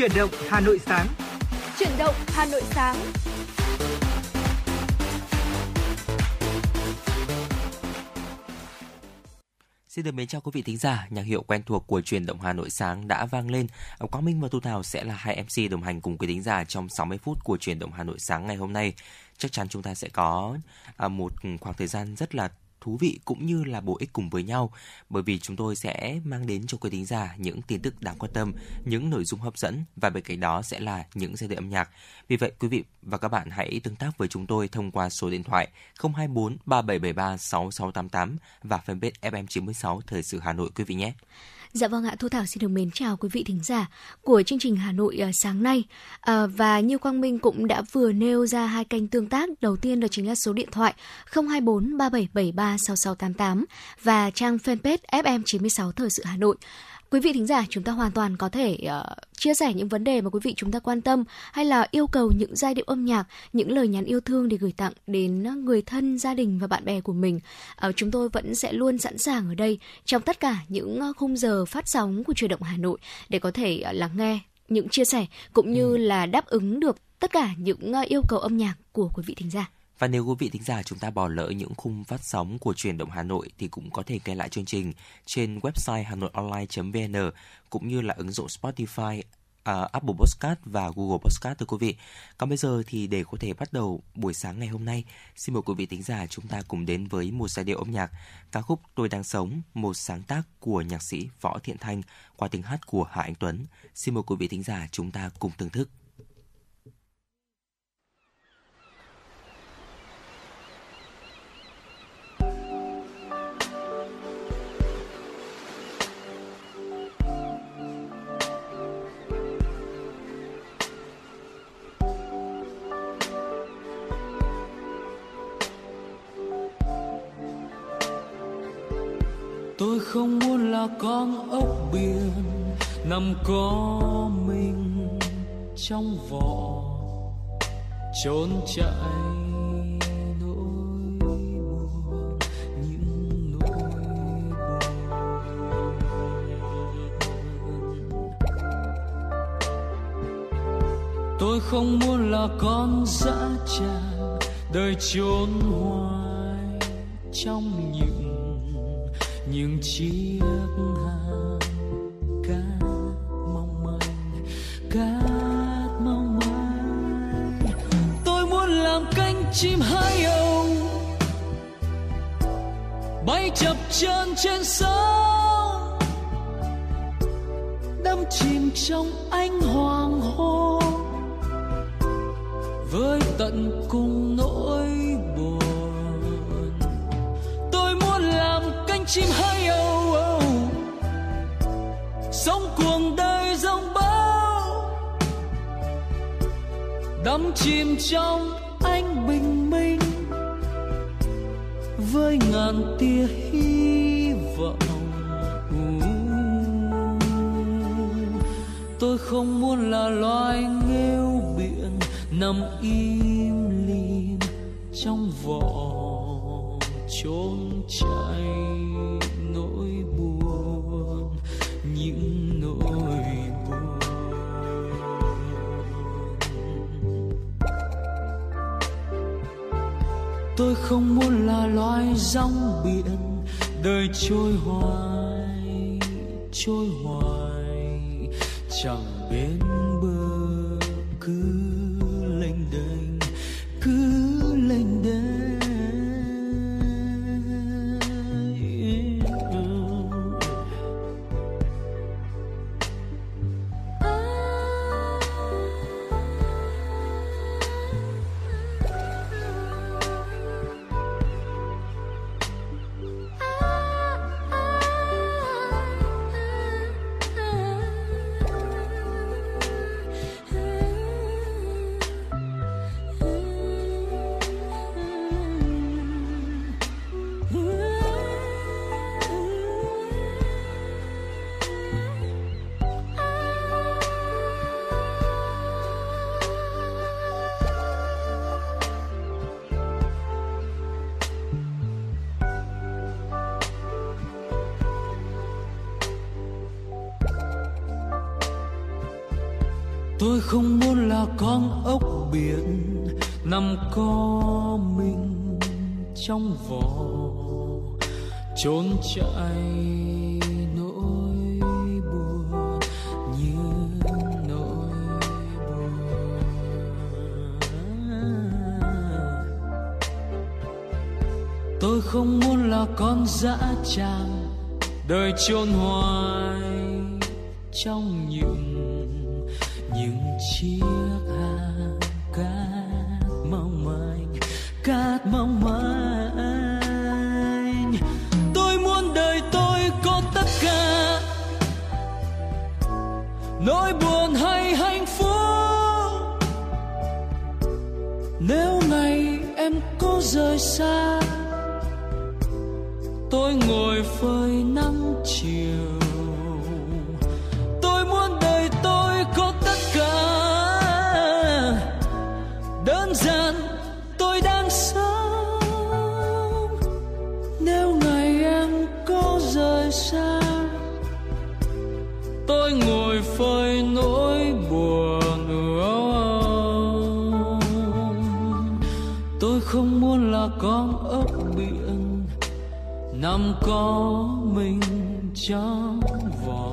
Chuyển động Hà Nội sáng. Chuyển động Hà Nội sáng. Xin được mến chào quý vị thính giả, nhạc hiệu quen thuộc của Chuyển động Hà Nội sáng đã vang lên. Quang Minh và Thu Thảo sẽ là hai MC đồng hành cùng quý thính giả trong 60 phút của Chuyển động Hà Nội sáng ngày hôm nay. Chắc chắn chúng ta sẽ có một khoảng thời gian rất là thú vị cũng như là bổ ích cùng với nhau, bởi vì chúng tôi sẽ mang đến cho quý thính giả những tin tức đáng quan tâm, những nội dung hấp dẫn và bên cạnh đó sẽ là những giai điệu âm nhạc. Vì vậy quý vị và các bạn hãy tương tác với chúng tôi thông qua số điện thoại 024 3773 6688 và fanpage FM96 Thời sự Hà Nội quý vị nhé. Dạ vâng ạ, Thu Thảo xin được mến chào quý vị thính giả của chương trình Hà Nội sáng nay. Và như Quang Minh cũng đã vừa nêu ra hai kênh tương tác, đầu tiên đó chính là số điện thoại 024 3773 6688 và trang fanpage FM96 Thời sự Hà Nội. Quý vị thính giả, chúng ta hoàn toàn có thể chia sẻ những vấn đề mà quý vị chúng ta quan tâm hay là yêu cầu những giai điệu âm nhạc, những lời nhắn yêu thương để gửi tặng đến người thân, gia đình và bạn bè của mình. Chúng tôi vẫn sẽ luôn sẵn sàng ở đây trong tất cả những khung giờ phát sóng của Chuyển động Hà Nội để có thể lắng nghe những chia sẻ cũng như là đáp ứng được tất cả những yêu cầu âm nhạc của quý vị thính giả. Và nếu quý vị thính giả chúng ta bỏ lỡ những khung phát sóng của Chuyển động Hà Nội thì cũng có thể nghe lại chương trình trên website hanoinonline.vn cũng như là ứng dụng Spotify, Apple Podcast và Google Podcast thưa quý vị. Còn bây giờ thì để có thể bắt đầu buổi sáng ngày hôm nay, xin mời quý vị thính giả chúng ta cùng đến với một giai điệu âm nhạc, ca khúc Tôi đang sống, một sáng tác của nhạc sĩ Võ Thiện Thanh qua tiếng hát của Hà Anh Tuấn. Xin mời quý vị thính giả chúng ta cùng thưởng thức. Tôi không muốn là con ốc biển nằm có mình trong vỏ trốn chạy nỗi buồn, những nỗi buồn. Tôi không muốn là con dã tràng đời trốn hoài trong những chiếc hàng cát mong manh. Tôi muốn làm cánh chim hải âu bay chập chờn trên sóng, đắm chìm trong ánh hoàng hôn với tận cùng nỗi buồn. Chim hãy âu âu sống cuồng đời giông bão, đắm chìm trong ánh bình minh với ngàn tia hy vọng. Tôi không muốn là loài nghêu biển nằm im lìm trong vỏ trốn chạy. Tôi không muốn là loài rong biển đời trôi hoài chẳng bên bờ, cứ lênh đênh. Tôi không muốn là con ốc biển nằm co mình trong vỏ trốn chạy nỗi buồn như nỗi buồn. Tôi không muốn là con dã tràng đời chôn hoài trong những chiếc hàng cát mong manh. Tôi muốn đời tôi có tất cả nỗi buồn hay hạnh phúc. Nếu ngày em có rời xa, tôi ngồi phơi nắng chiều. Tôi muốn đời tôi có tất cả đơn giản, tôi đang sống. Nếu ngày em có rời xa, tôi ngồi phơi nỗi buồn. Tôi không muốn là con ốc biển nằm có mình trong vỏ.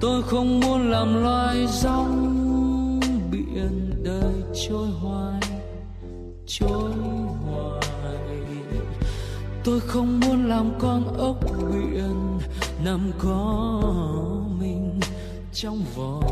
Tôi không muốn làm loài rong biển đời trôi hoài. Tôi không muốn làm con ốc biển nằm có mình trong vỏ.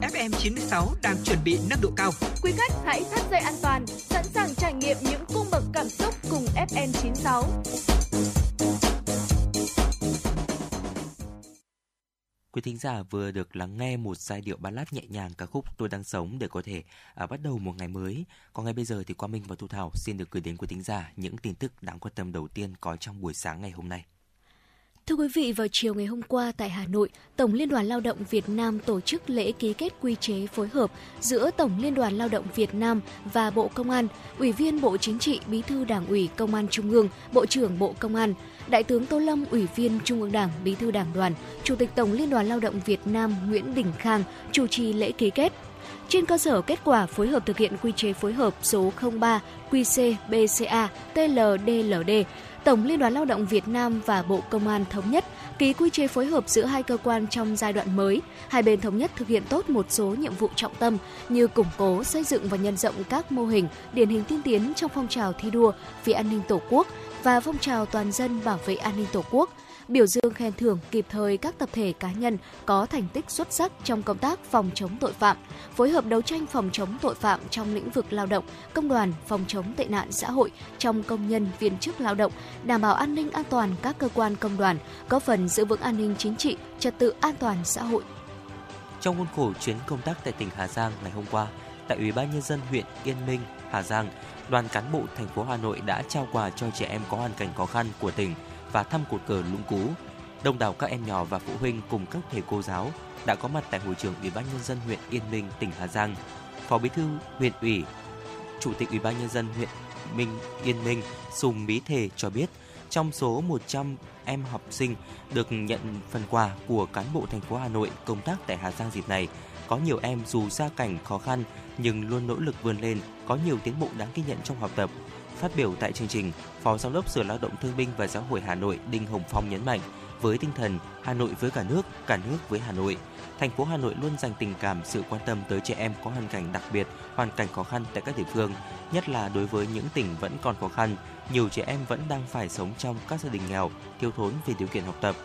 FM96 đang chuẩn bị nâng độ cao. Quý khách hãy thắt dây an toàn, sẵn sàng trải nghiệm những cung bậc cảm xúc cùng FM96. Quý thính giả vừa được lắng nghe một giai điệu ballad nhẹ nhàng ca khúc Tôi Đang Sống để có thể bắt đầu một ngày mới. Còn ngay bây giờ thì Quang Minh và Thu Thảo xin được gửi đến quý thính giả những tin tức đáng quan tâm đầu tiên có trong buổi sáng ngày hôm nay. Thưa quý vị, vào chiều ngày hôm qua tại Hà Nội, Tổng Liên đoàn Lao động Việt Nam tổ chức lễ ký kết quy chế phối hợp giữa Tổng Liên đoàn Lao động Việt Nam và Bộ Công an. Ủy viên Bộ Chính trị, Bí thư Đảng ủy Công an Trung ương, Bộ trưởng Bộ Công an, Đại tướng Tô Lâm, Ủy viên Trung ương Đảng, Bí thư Đảng đoàn, Chủ tịch Tổng Liên đoàn Lao động Việt Nam Nguyễn Đình Khang chủ trì lễ ký kết. Trên cơ sở kết quả phối hợp thực hiện quy chế phối hợp số 03 QCBCA TLDLD, Tổng Liên đoàn Lao động Việt Nam và Bộ Công an thống nhất ký quy chế phối hợp giữa hai cơ quan trong giai đoạn mới. Hai bên thống nhất thực hiện tốt một số nhiệm vụ trọng tâm như củng cố, xây dựng và nhân rộng các mô hình, điển hình tiên tiến trong phong trào thi đua vì an ninh Tổ quốc và phong trào toàn dân bảo vệ an ninh Tổ quốc, biểu dương khen thưởng kịp thời các tập thể cá nhân có thành tích xuất sắc trong công tác phòng chống tội phạm, phối hợp đấu tranh phòng chống tội phạm trong lĩnh vực lao động, công đoàn, phòng chống tệ nạn xã hội trong công nhân viên chức lao động, đảm bảo an ninh an toàn các cơ quan công đoàn, góp phần giữ vững an ninh chính trị, trật tự an toàn xã hội. Trong khuôn khổ chuyến công tác tại tỉnh Hà Giang ngày hôm qua, tại Ủy ban nhân dân huyện Yên Minh, Hà Giang, đoàn cán bộ thành phố Hà Nội đã trao quà cho trẻ em có hoàn cảnh khó khăn của tỉnh và thăm cột cờ Lũng Cú. Đông đảo các em nhỏ và phụ huynh cùng các thầy cô giáo đã có mặt tại hội trường Ủy ban nhân dân huyện Yên Minh, tỉnh Hà Giang. Phó Bí thư huyện ủy, Chủ tịch Ủy ban nhân dân huyện Yên Minh, Sùng Mí Thề cho biết, trong số 100 em học sinh được nhận phần quà của cán bộ thành phố Hà Nội công tác tại Hà Giang dịp này, có nhiều em dù gia cảnh khó khăn nhưng luôn nỗ lực vươn lên, có nhiều tiến bộ đáng ghi nhận trong học tập. Phát biểu tại chương trình, Phó Giám đốc Sở Lao động Thương binh và Xã hội Hà Nội Đinh Hồng Phong nhấn mạnh, với tinh thần Hà Nội với cả nước với Hà Nội, thành phố Hà Nội luôn dành tình cảm, sự quan tâm tới trẻ em có hoàn cảnh đặc biệt, hoàn cảnh khó khăn tại các địa phương, nhất là đối với những tỉnh vẫn còn khó khăn, nhiều trẻ em vẫn đang phải sống trong các gia đình nghèo, thiếu thốn về điều kiện học tập.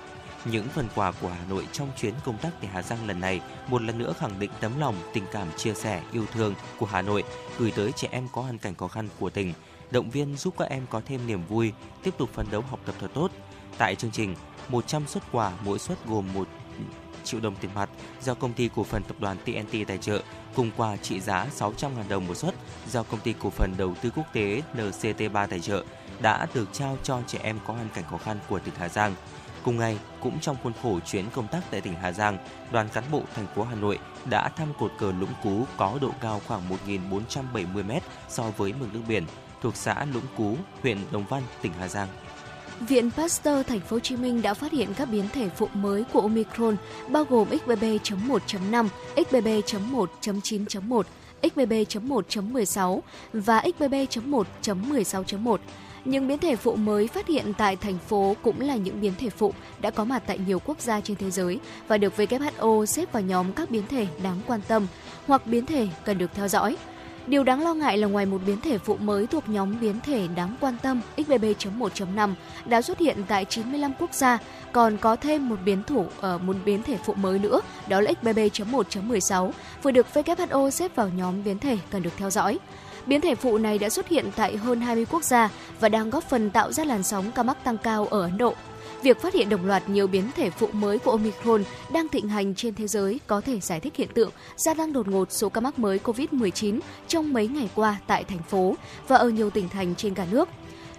Những phần quà của Hà Nội trong chuyến công tác tại Hà Giang lần này một lần nữa khẳng định tấm lòng, tình cảm, chia sẻ, yêu thương của Hà Nội gửi tới trẻ em có hoàn cảnh khó khăn của tỉnh, động viên giúp các em có thêm niềm vui, tiếp tục phấn đấu học tập thật tốt. Tại chương trình, 100 suất quà, mỗi suất gồm 1 triệu đồng tiền mặt do Công ty Cổ phần Tập đoàn TNT tài trợ, cùng quà trị giá 600.000 đồng một suất do Công ty Cổ phần Đầu tư Quốc tế NCT3 tài trợ đã được trao cho trẻ em có hoàn cảnh khó khăn của tỉnh Hà Giang. Cùng ngày, cũng trong khuôn khổ chuyến công tác tại tỉnh Hà Giang, đoàn cán bộ thành phố Hà Nội đã thăm cột cờ Lũng Cú có độ cao khoảng 1.470m so với mực nước biển, thuộc xã Lũng Cú, huyện Đồng Văn, tỉnh Hà Giang. Viện Pasteur Thành phố Hồ Chí Minh đã phát hiện các biến thể phụ mới của Omicron, bao gồm XBB.1.5, XBB.1.9.1, XBB.1.16 và XBB.1.16.1. Những biến thể phụ mới phát hiện tại thành phố cũng là những biến thể phụ đã có mặt tại nhiều quốc gia trên thế giới và được WHO xếp vào nhóm các biến thể đáng quan tâm hoặc biến thể cần được theo dõi. Điều đáng lo ngại là ngoài một biến thể phụ mới thuộc nhóm biến thể đáng quan tâm XBB.1.5 đã xuất hiện tại 95 quốc gia, còn có thêm một biến thể phụ mới nữa, đó là XBB.1.16, vừa được WHO xếp vào nhóm biến thể cần được theo dõi. Biến thể phụ này đã xuất hiện tại hơn 20 quốc gia và đang góp phần tạo ra làn sóng ca mắc tăng cao ở Ấn Độ. Việc phát hiện đồng loạt nhiều biến thể phụ mới của Omicron đang thịnh hành trên thế giới có thể giải thích hiện tượng gia tăng đột ngột số ca mắc mới COVID-19 trong mấy ngày qua tại thành phố và ở nhiều tỉnh thành trên cả nước.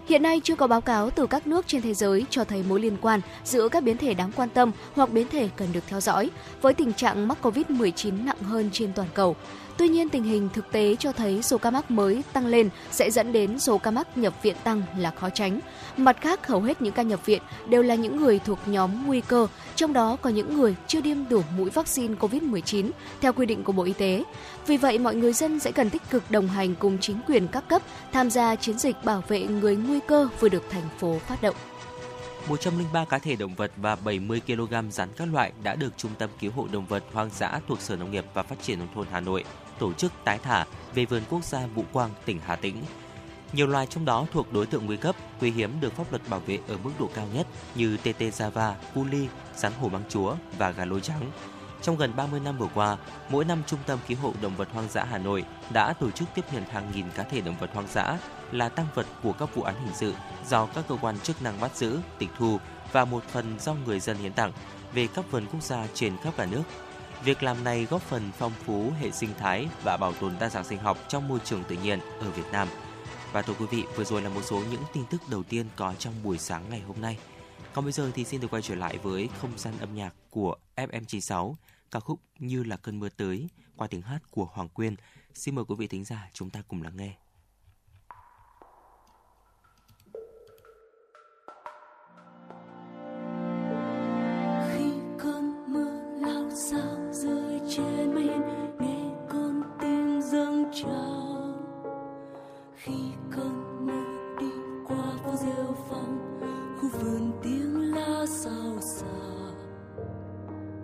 Hiện nay chưa có báo cáo từ các nước trên thế giới cho thấy mối liên quan giữa các biến thể đáng quan tâm hoặc biến thể cần được theo dõi với tình trạng mắc COVID-19 nặng hơn trên toàn cầu. Tuy nhiên, tình hình thực tế cho thấy số ca mắc mới tăng lên sẽ dẫn đến số ca mắc nhập viện tăng là khó tránh. Mặt khác, hầu hết những ca nhập viện đều là những người thuộc nhóm nguy cơ, trong đó có những người chưa tiêm đủ mũi vaccine COVID-19 theo quy định của Bộ Y tế. Vì vậy, mọi người dân sẽ cần tích cực đồng hành cùng chính quyền các cấp tham gia chiến dịch bảo vệ người nguy cơ vừa được thành phố phát động. 103 cá thể động vật và 70 kg rắn các loại đã được Trung tâm Cứu hộ động vật Hoang dã thuộc Sở Nông nghiệp và Phát triển Nông thôn Hà Nội tổ chức tái thả về vườn quốc gia Vũ Quang, tỉnh Hà Tĩnh. Nhiều loài trong đó thuộc đối tượng nguy cấp, quý hiếm được pháp luật bảo vệ ở mức độ cao nhất như TT Java, cu li, rắn hổ mang chúa và gà lôi trắng. Trong gần 30 năm vừa qua, mỗi năm Trung tâm Cứu hộ động vật Hoang dã Hà Nội đã tổ chức tiếp nhận hàng nghìn cá thể động vật hoang dã là tang vật của các vụ án hình sự do các cơ quan chức năng bắt giữ, tịch thu và một phần do người dân hiến tặng về các vườn quốc gia trên khắp cả nước. Việc làm này góp phần phong phú hệ sinh thái và bảo tồn đa dạng sinh học trong môi trường tự nhiên ở Việt Nam. Và thưa quý vị, vừa rồi là một số những tin tức đầu tiên có trong buổi sáng ngày hôm nay. Còn bây giờ thì xin được quay trở lại với không gian âm nhạc của FM96, ca khúc Như là cơn mưa tới qua tiếng hát của Hoàng Quyên. Xin mời quý vị thính giả chúng ta cùng lắng nghe. Khi cơn mưa lao sao rơi trên mây, nghe con tim dâng trào. Khi cơn mưa đi qua phố Diêu Phong, khu vườn tiếng lá xào xạc.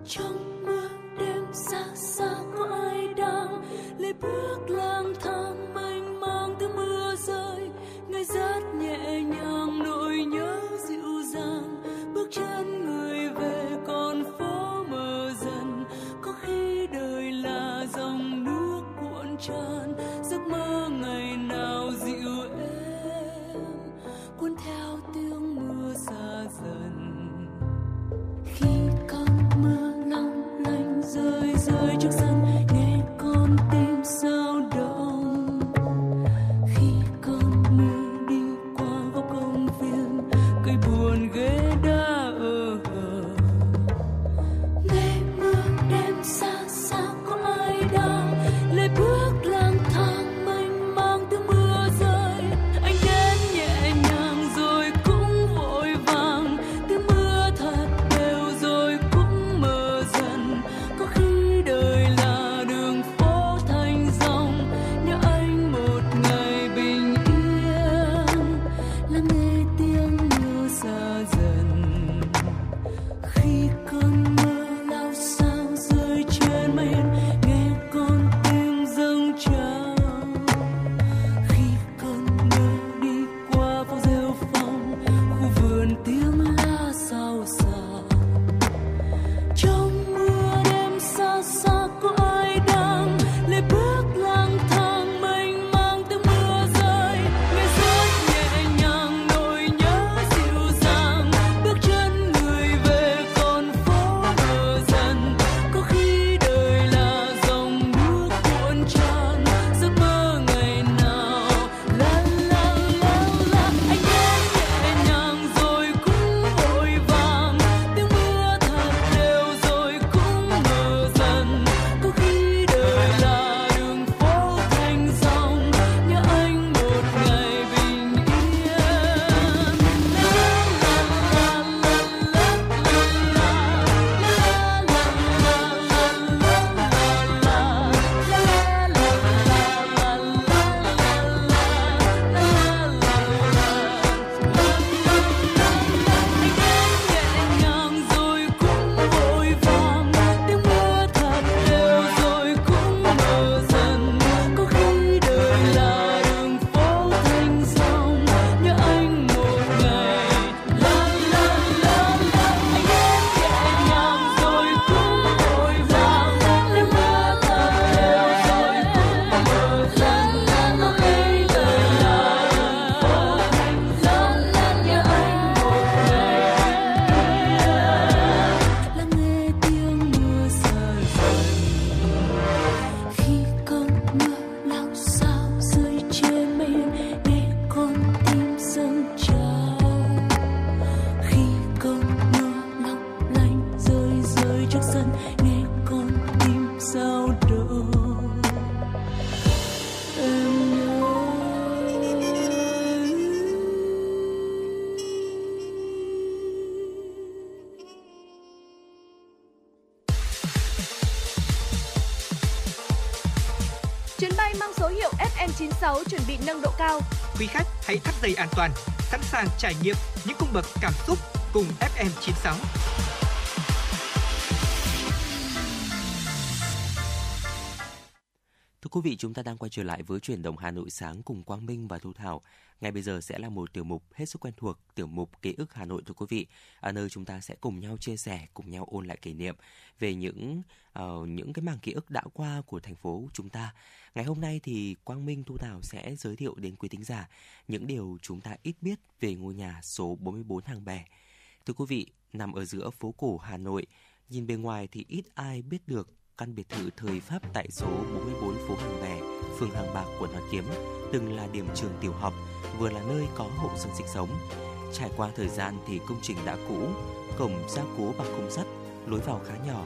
Trong mưa đêm xa xa có ai đang lê bước lang thang mênh mang. FM96 chuẩn bị nâng độ cao. Quý khách hãy thắt dây an toàn, sẵn sàng trải nghiệm những cung bậc cảm xúc cùng FM96. Thưa quý vị, chúng ta đang quay trở lại với Chuyển động Hà Nội sáng cùng Quang Minh và Thu Thảo. Ngay bây giờ sẽ là một tiểu mục hết sức quen thuộc, tiểu mục Ký ức Hà Nội thưa quý vị, ở nơi chúng ta sẽ cùng nhau chia sẻ, cùng nhau ôn lại kỷ niệm về những cái mảng ký ức đã qua của thành phố chúng ta. Ngày hôm nay thì Quang Minh, Thu Thảo sẽ giới thiệu đến quý thính giả những điều chúng ta ít biết về ngôi nhà số 44 Hàng Bè. Thưa quý vị, nằm ở giữa phố cổ Hà Nội, nhìn bề ngoài thì ít ai biết được căn biệt thự thời Pháp tại số 44 phố Hàng Bè, phường Hàng Bạc, quận Hoàn Kiếm từng là điểm trường tiểu học, vừa là nơi có hộ dân sinh sống. Trải qua thời gian thì công trình đã cũ, cổng gia cố bằng khung sắt, lối vào khá nhỏ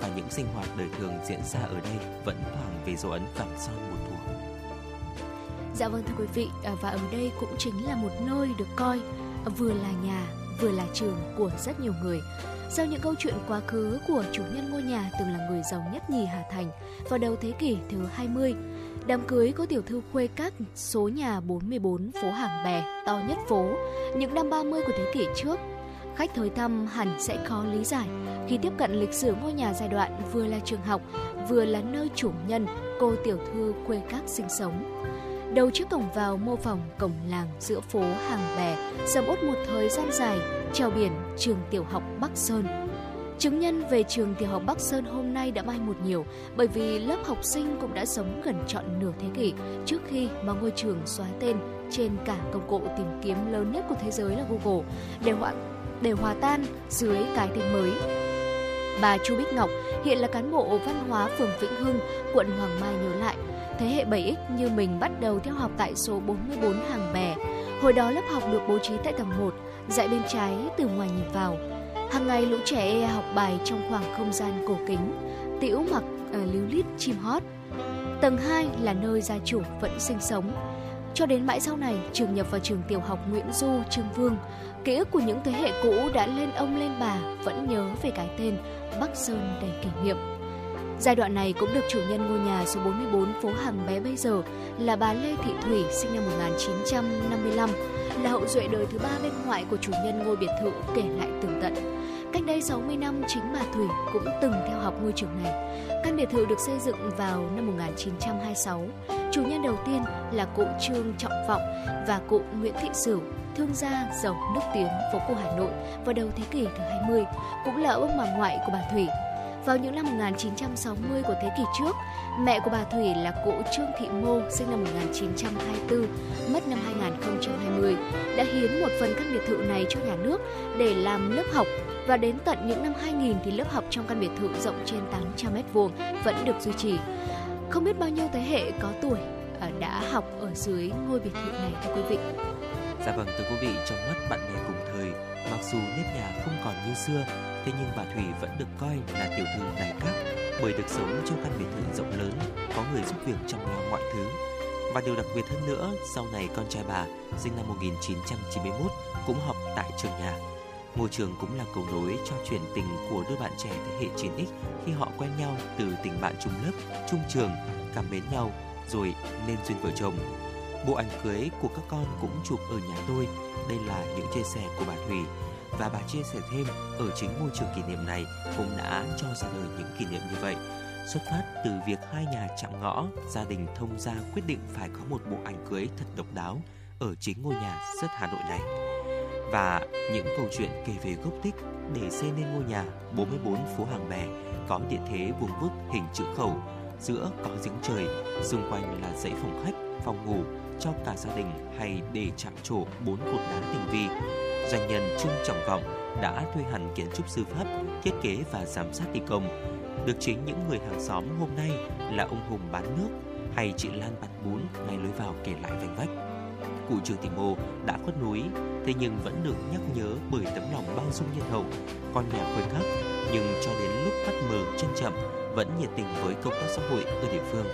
và những sinh hoạt đời thường diễn ra ở đây vẫn thoảng về dấu ấn vàng son một thuở. Dạ vâng thưa quý vị, và ở đây cũng chính là một nơi được coi vừa là nhà vừa là trường của rất nhiều người. Sau những câu chuyện quá khứ của chủ nhân ngôi nhà từng là người giàu nhất nhì Hà Thành vào đầu thế kỷ thứ 20, đám cưới cô tiểu thư khuê các số nhà 44 phố Hàng Bè, to nhất phố, những năm 30 của thế kỷ trước, khách tới thăm hẳn sẽ khó lý giải khi tiếp cận lịch sử ngôi nhà giai đoạn vừa là trường học, vừa là nơi chủ nhân cô tiểu thư khuê các sinh sống. Đầu chiếc cổng vào mô phỏng cổng làng giữa phố Hàng Bè, sầm uất một thời gian dài, treo biển trường tiểu học Bắc Sơn. Chứng nhân về trường tiểu học Bắc Sơn hôm nay đã mai một nhiều, bởi vì lớp học sinh cũng đã sống gần trọn nửa thế kỷ trước khi mà ngôi trường xóa tên trên cả công cụ tìm kiếm lớn nhất của thế giới là Google để hòa tan dưới cái tên mới. Bà Chu Bích Ngọc hiện là cán bộ văn hóa phường Vĩnh Hưng, quận Hoàng Mai nhớ lại. Thế hệ 7X như mình bắt đầu theo học tại số 44 Hàng Bè. Hồi đó lớp học được bố trí tại tầng 1, dãy bên trái từ ngoài nhìn vào. Hàng ngày lũ trẻ học bài trong khoảng không gian cổ kính, tĩu mặc líu lít chim hót. Tầng 2 là nơi gia chủ vẫn sinh sống. Cho đến mãi sau này, trường nhập vào trường tiểu học Nguyễn Du, Trương Vương. Ký ức của những thế hệ cũ đã lên ông lên bà vẫn nhớ về cái tên Bắc Sơn đầy kỷ niệm. Giai đoạn này cũng được chủ nhân ngôi nhà số 44 phố Hàng Bè bây giờ là bà Lê Thị Thủy sinh năm 1955, là hậu duệ đời thứ 3 bên ngoại của chủ nhân ngôi biệt thự kể lại tường tận. Cách đây 60 năm chính bà Thủy cũng từng theo học ngôi trường này. Căn biệt thự được xây dựng vào năm 1926. Chủ nhân đầu tiên là cụ Trương Trọng Vọng và cụ Nguyễn Thị Sửu, thương gia giàu nước tiếng phố cổ Hà Nội vào đầu thế kỷ thứ 20, cũng là ông bà ngoại của bà Thủy. Vào những năm 1960 của thế kỷ trước, mẹ của bà Thủy là cụ Trương Thị Mô sinh năm 1924, mất năm 2020, đã hiến một phần căn biệt thự này cho nhà nước để làm lớp học, và đến tận những năm 2000 thì lớp học trong căn biệt thự rộng trên 800m2 vẫn được duy trì. Không biết bao nhiêu thế hệ có tuổi đã học ở dưới ngôi biệt thự này thưa quý vị. Dạ vâng thưa quý vị, trong mắt bạn bè cùng thời, mặc dù nếp nhà không còn như xưa, thế nhưng bà Thủy vẫn được coi là tiểu thư đại các bởi được sống trong căn biệt thự rộng lớn, có người giúp việc chăm lo mọi thứ. Và điều đặc biệt hơn nữa, sau này con trai bà sinh năm 1991 cũng học tại trường nhà. Ngôi trường cũng là cầu nối cho chuyển tình của đôi bạn trẻ thế hệ 9X khi họ quen nhau từ tình bạn chung lớp, chung trường, cảm mến nhau rồi nên duyên vợ chồng. Bộ ảnh cưới của các con cũng chụp ở nhà tôi. Đây là những chia sẻ của bà Thủy. Và bà chia sẻ thêm, ở chính ngôi trường kỷ niệm này cũng đã cho ra đời những kỷ niệm như vậy. Xuất phát từ việc hai nhà chạm ngõ, gia đình thông gia quyết định phải có một bộ ảnh cưới thật độc đáo ở chính ngôi nhà rất Hà Nội này. Và những câu chuyện kể về gốc tích để xây nên ngôi nhà 44 phố Hàng Bè có địa thế vuông vức hình chữ khẩu, giữa có giếng trời, xung quanh là dãy phòng khách, phòng ngủ cho cả gia đình hay để chạm trổ 4 cột đá tinh vi. Doanh nhân Trương Trọng Vọng đã thuê hẳn kiến trúc sư Pháp thiết kế và giám sát thi công. Được chính những người hàng xóm hôm nay là ông Hùng bán nước hay chị Lan bán bún ngay lối vào kể lại vành vách. Cụ Trương Thị Mô đã khuất núi, thế nhưng vẫn được nhắc nhớ bởi tấm lòng bao dung nhân hậu. Con nhà khuê các nhưng cho đến lúc bắt mờ chân chậm vẫn nhiệt tình với công tác xã hội ở địa phương.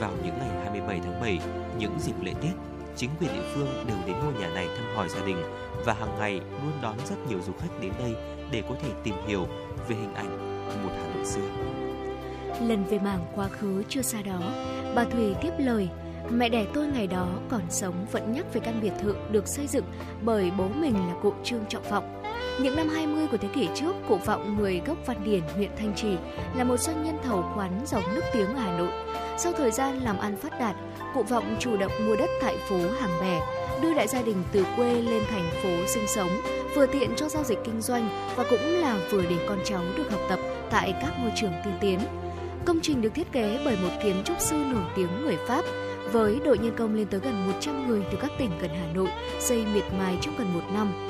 Vào những ngày 27 tháng 7, những dịp lễ Tết, chính quyền địa phương đều đến ngôi nhà này thăm hỏi gia đình và hàng ngày luôn đón rất nhiều du khách đến đây để có thể tìm hiểu về hình ảnh một Hà Nội xưa. Lần về mảng quá khứ chưa xa đó, bà Thủy tiếp lời Mẹ đẻ tôi ngày đó còn sống vẫn nhắc về căn biệt thự được xây dựng bởi bố mình là cụ Trương Trọng Vọng. Những năm 20 của thế kỷ trước, cụ Vọng, người gốc Văn Điển, huyện Thanh Trì, là một doanh nhân thầu khoán giàu nước tiếng ở Hà Nội. Sau thời gian làm ăn phát đạt, cụ Vọng chủ động mua đất tại phố Hàng Bè, đưa đại gia đình từ quê lên thành phố sinh sống, vừa tiện cho giao dịch kinh doanh và cũng là vừa để con cháu được học tập tại các môi trường tiên tiến. Công trình được thiết kế bởi một kiến trúc sư nổi tiếng người Pháp, với đội nhân công lên tới gần 100 người từ các tỉnh gần Hà Nội, xây miệt mài trong gần một năm.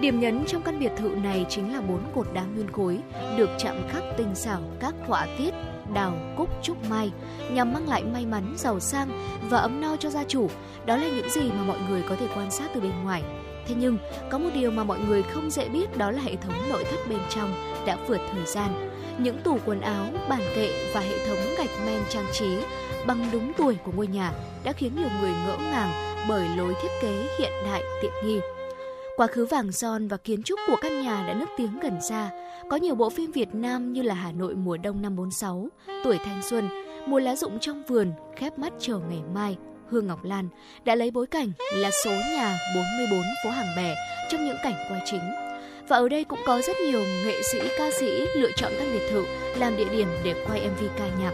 Điểm nhấn trong căn biệt thự này chính là 4 cột đá nguyên khối được chạm khắc tinh xảo các họa tiết đào, cúc, trúc, mai, nhằm mang lại may mắn, giàu sang và ấm no cho gia chủ. Đó là những gì mà mọi người có thể quan sát từ bên ngoài. Thế nhưng, có một điều mà mọi người không dễ biết, đó là hệ thống nội thất bên trong đã vượt thời gian. Những tủ quần áo, bàn kệ và hệ thống gạch men trang trí bằng đúng tuổi của ngôi nhà đã khiến nhiều người ngỡ ngàng bởi lối thiết kế hiện đại tiện nghi. Quá khứ vàng son và kiến trúc của căn nhà đã nức tiếng gần xa. Có nhiều bộ phim Việt Nam như là Hà Nội mùa đông năm 46, Tuổi thanh xuân, Mùa lá rụng trong vườn, Khép mắt chờ ngày mai, Hương Ngọc Lan đã lấy bối cảnh là số nhà 44 phố Hàng Bè trong những cảnh quay chính. Và ở đây cũng có rất nhiều nghệ sĩ, ca sĩ lựa chọn căn biệt thự làm địa điểm để quay MV ca nhạc.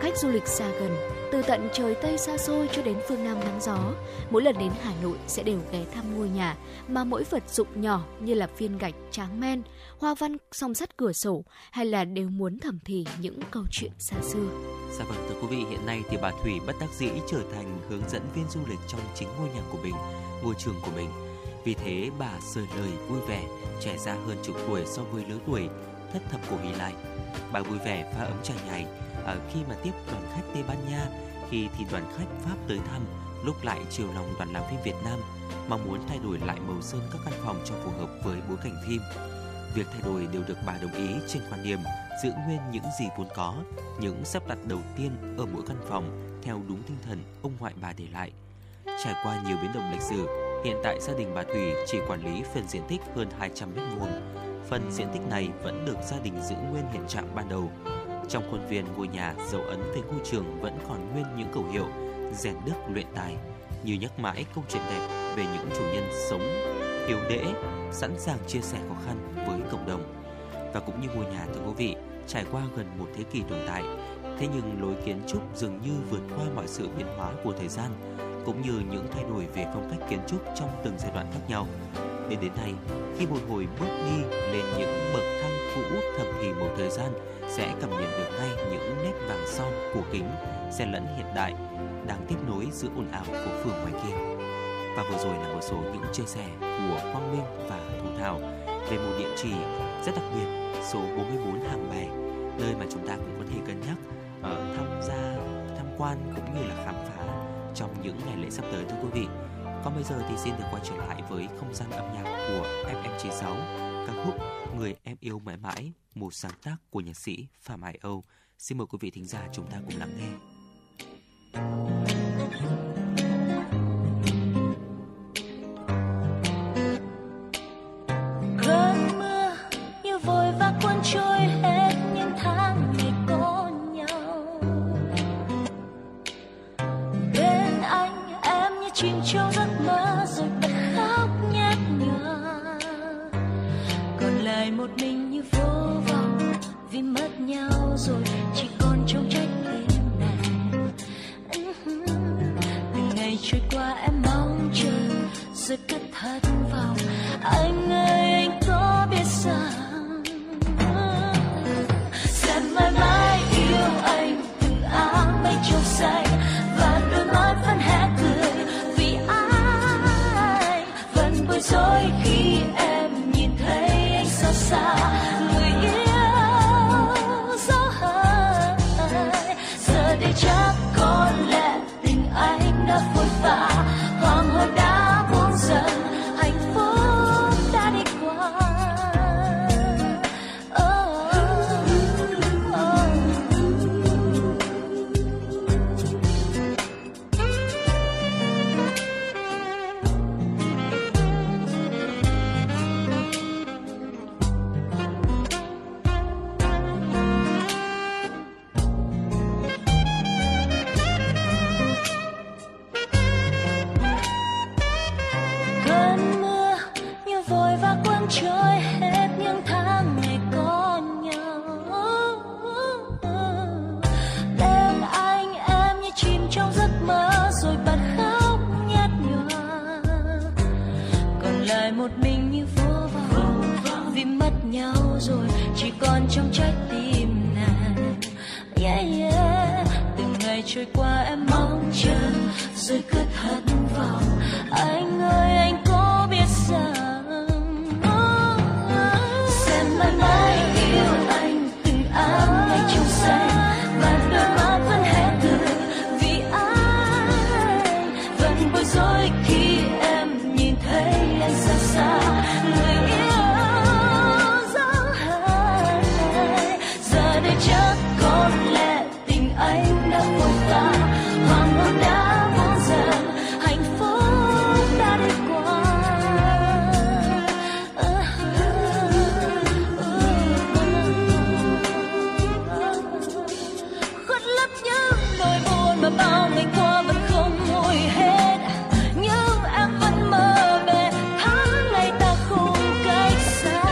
Khách du lịch xa gần, từ tận trời Tây xa xôi cho đến phương Nam nắng gió, mỗi lần đến Hà Nội sẽ đều ghé thăm ngôi nhà mà mỗi vật dụng nhỏ như là viên gạch tráng men, hoa văn song sắt cửa sổ hay là đều muốn thầm thì những câu chuyện xa xưa. Dạ vâng, thưa quý vị, hiện nay thì bà Thủy bất đắc dĩ trở thành hướng dẫn viên du lịch trong chính ngôi nhà của mình, ngôi trường của mình. Vì thế bà sờ lời vui vẻ, trẻ ra hơn chục tuổi so với lứa tuổi thất thập của Hy Lạp. Bà vui vẻ pha ấm trà nhài khi mà tiếp đoàn khách Tây Ban Nha, khi thì đoàn khách Pháp tới thăm, lúc lại chiều lòng đoàn làm phim Việt Nam, mong muốn thay đổi lại màu sơn các căn phòng cho phù hợp với bối cảnh phim. Việc thay đổi đều được bà đồng ý trên quan điểm giữ nguyên những gì vốn có, những sắp đặt đầu tiên ở mỗi căn phòng theo đúng tinh thần ông ngoại bà để lại. Trải qua nhiều biến động lịch sử, hiện tại gia đình bà Thủy chỉ quản lý phần diện tích hơn 200 m². Phần diện tích này vẫn được gia đình giữ nguyên hiện trạng ban đầu. Trong khuôn viên ngôi nhà, dấu ấn về ngôi trường vẫn còn nguyên những khẩu hiệu rèn đức luyện tài, như nhắc mãi câu chuyện đẹp về những chủ nhân sống hiếu đễ, sẵn sàng chia sẻ khó khăn với cộng đồng. Và cũng như ngôi nhà, thưa quý vị, trải qua gần một thế kỷ tồn tại, thế nhưng lối kiến trúc dường như vượt qua mọi sự biến hóa của thời gian, cũng như những thay đổi về phong cách kiến trúc trong từng giai đoạn khác nhau. Đến nay, khi một hồi bước đi lên những bậc thang cũ thầm thì một thời gian, sẽ cảm nhận được ngay những nét vàng son cổ kính xen lẫn hiện đại đang tiếp nối giữa ồn ào của phường ngoài kia. Và vừa rồi là một số những chia sẻ của Quang Minh và Thu Thảo về một địa chỉ rất đặc biệt, số 44 Hàng Bè, nơi mà chúng ta cũng có thể cân nhắc tham quan cũng như là khám phá trong những ngày lễ sắp tới, thưa quý vị. Còn bây giờ thì xin được quay trở lại với không gian âm nhạc của FM96, ca khúc Người Em Yêu Mãi Mãi, một sáng tác của nhạc sĩ Phạm Hải Âu. Xin mời quý vị thính giả chúng ta cùng lắng nghe. Cơn mưa như vội vã cuốn trôi hết những tháng ngày có nhau. Bên anh em như chim trong giấc mơ rồi bật khóc nhạt nhòa. Còn lại một mình như vô vọng vì mất nhau rồi, chỉ còn trong trái tim này. Từng ngày trôi qua em mong chờ rồi cất thật vào anh ơi, anh có biết rằng sẽ mãi mãi yêu anh, từng áng mây trong xanh và đôi mắt vẫn hé cười vì anh vẫn bối rối khi em nhìn thấy anh xa xa. Chắc có lẽ tình anh đã vội vã, hoàng hôn đã buông dần, hạnh phúc đã đi qua. Oh, oh, oh. trôi hết những tháng ngày còn nhau. Bên anh em như chìm trong giấc mơ rồi bật khóc nhạt nhòa. Còn lại một mình như vô vọng vì mất nhau rồi, chỉ còn trong trái tim nàng. Yeah, yeah. Từng ngày trôi qua em mong chờ rồi cứ thất vọng. Anh ơi anh có biết sao? Mãi mãi yêu anh từ áng ngày trong xanh và đôi mắt vẫn hé cười vì anh vẫn bối rối khi em nhìn thấy anh xa xa. Người yêu dấu hai giờ đây chắc có lẽ tình anh đã buông ta, hoàng hôn đã buông dần, hạnh phúc đã đi qua. Bao ngày qua vẫn không nguôi hết, nhưng em vẫn mơ về tháng ngày ta không cách xa.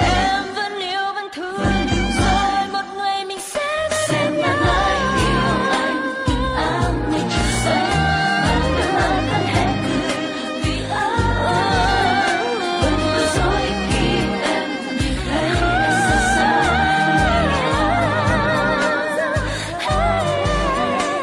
Em vẫn yêu, vẫn thương, rồi một ngày mình sẽ bên nhau. Em mãi yêu anh từ áng ngày trong xanh, và đôi mắt vẫn hé cười vì anh vẫn bối rối khi em nhìn thấy anh xa xa.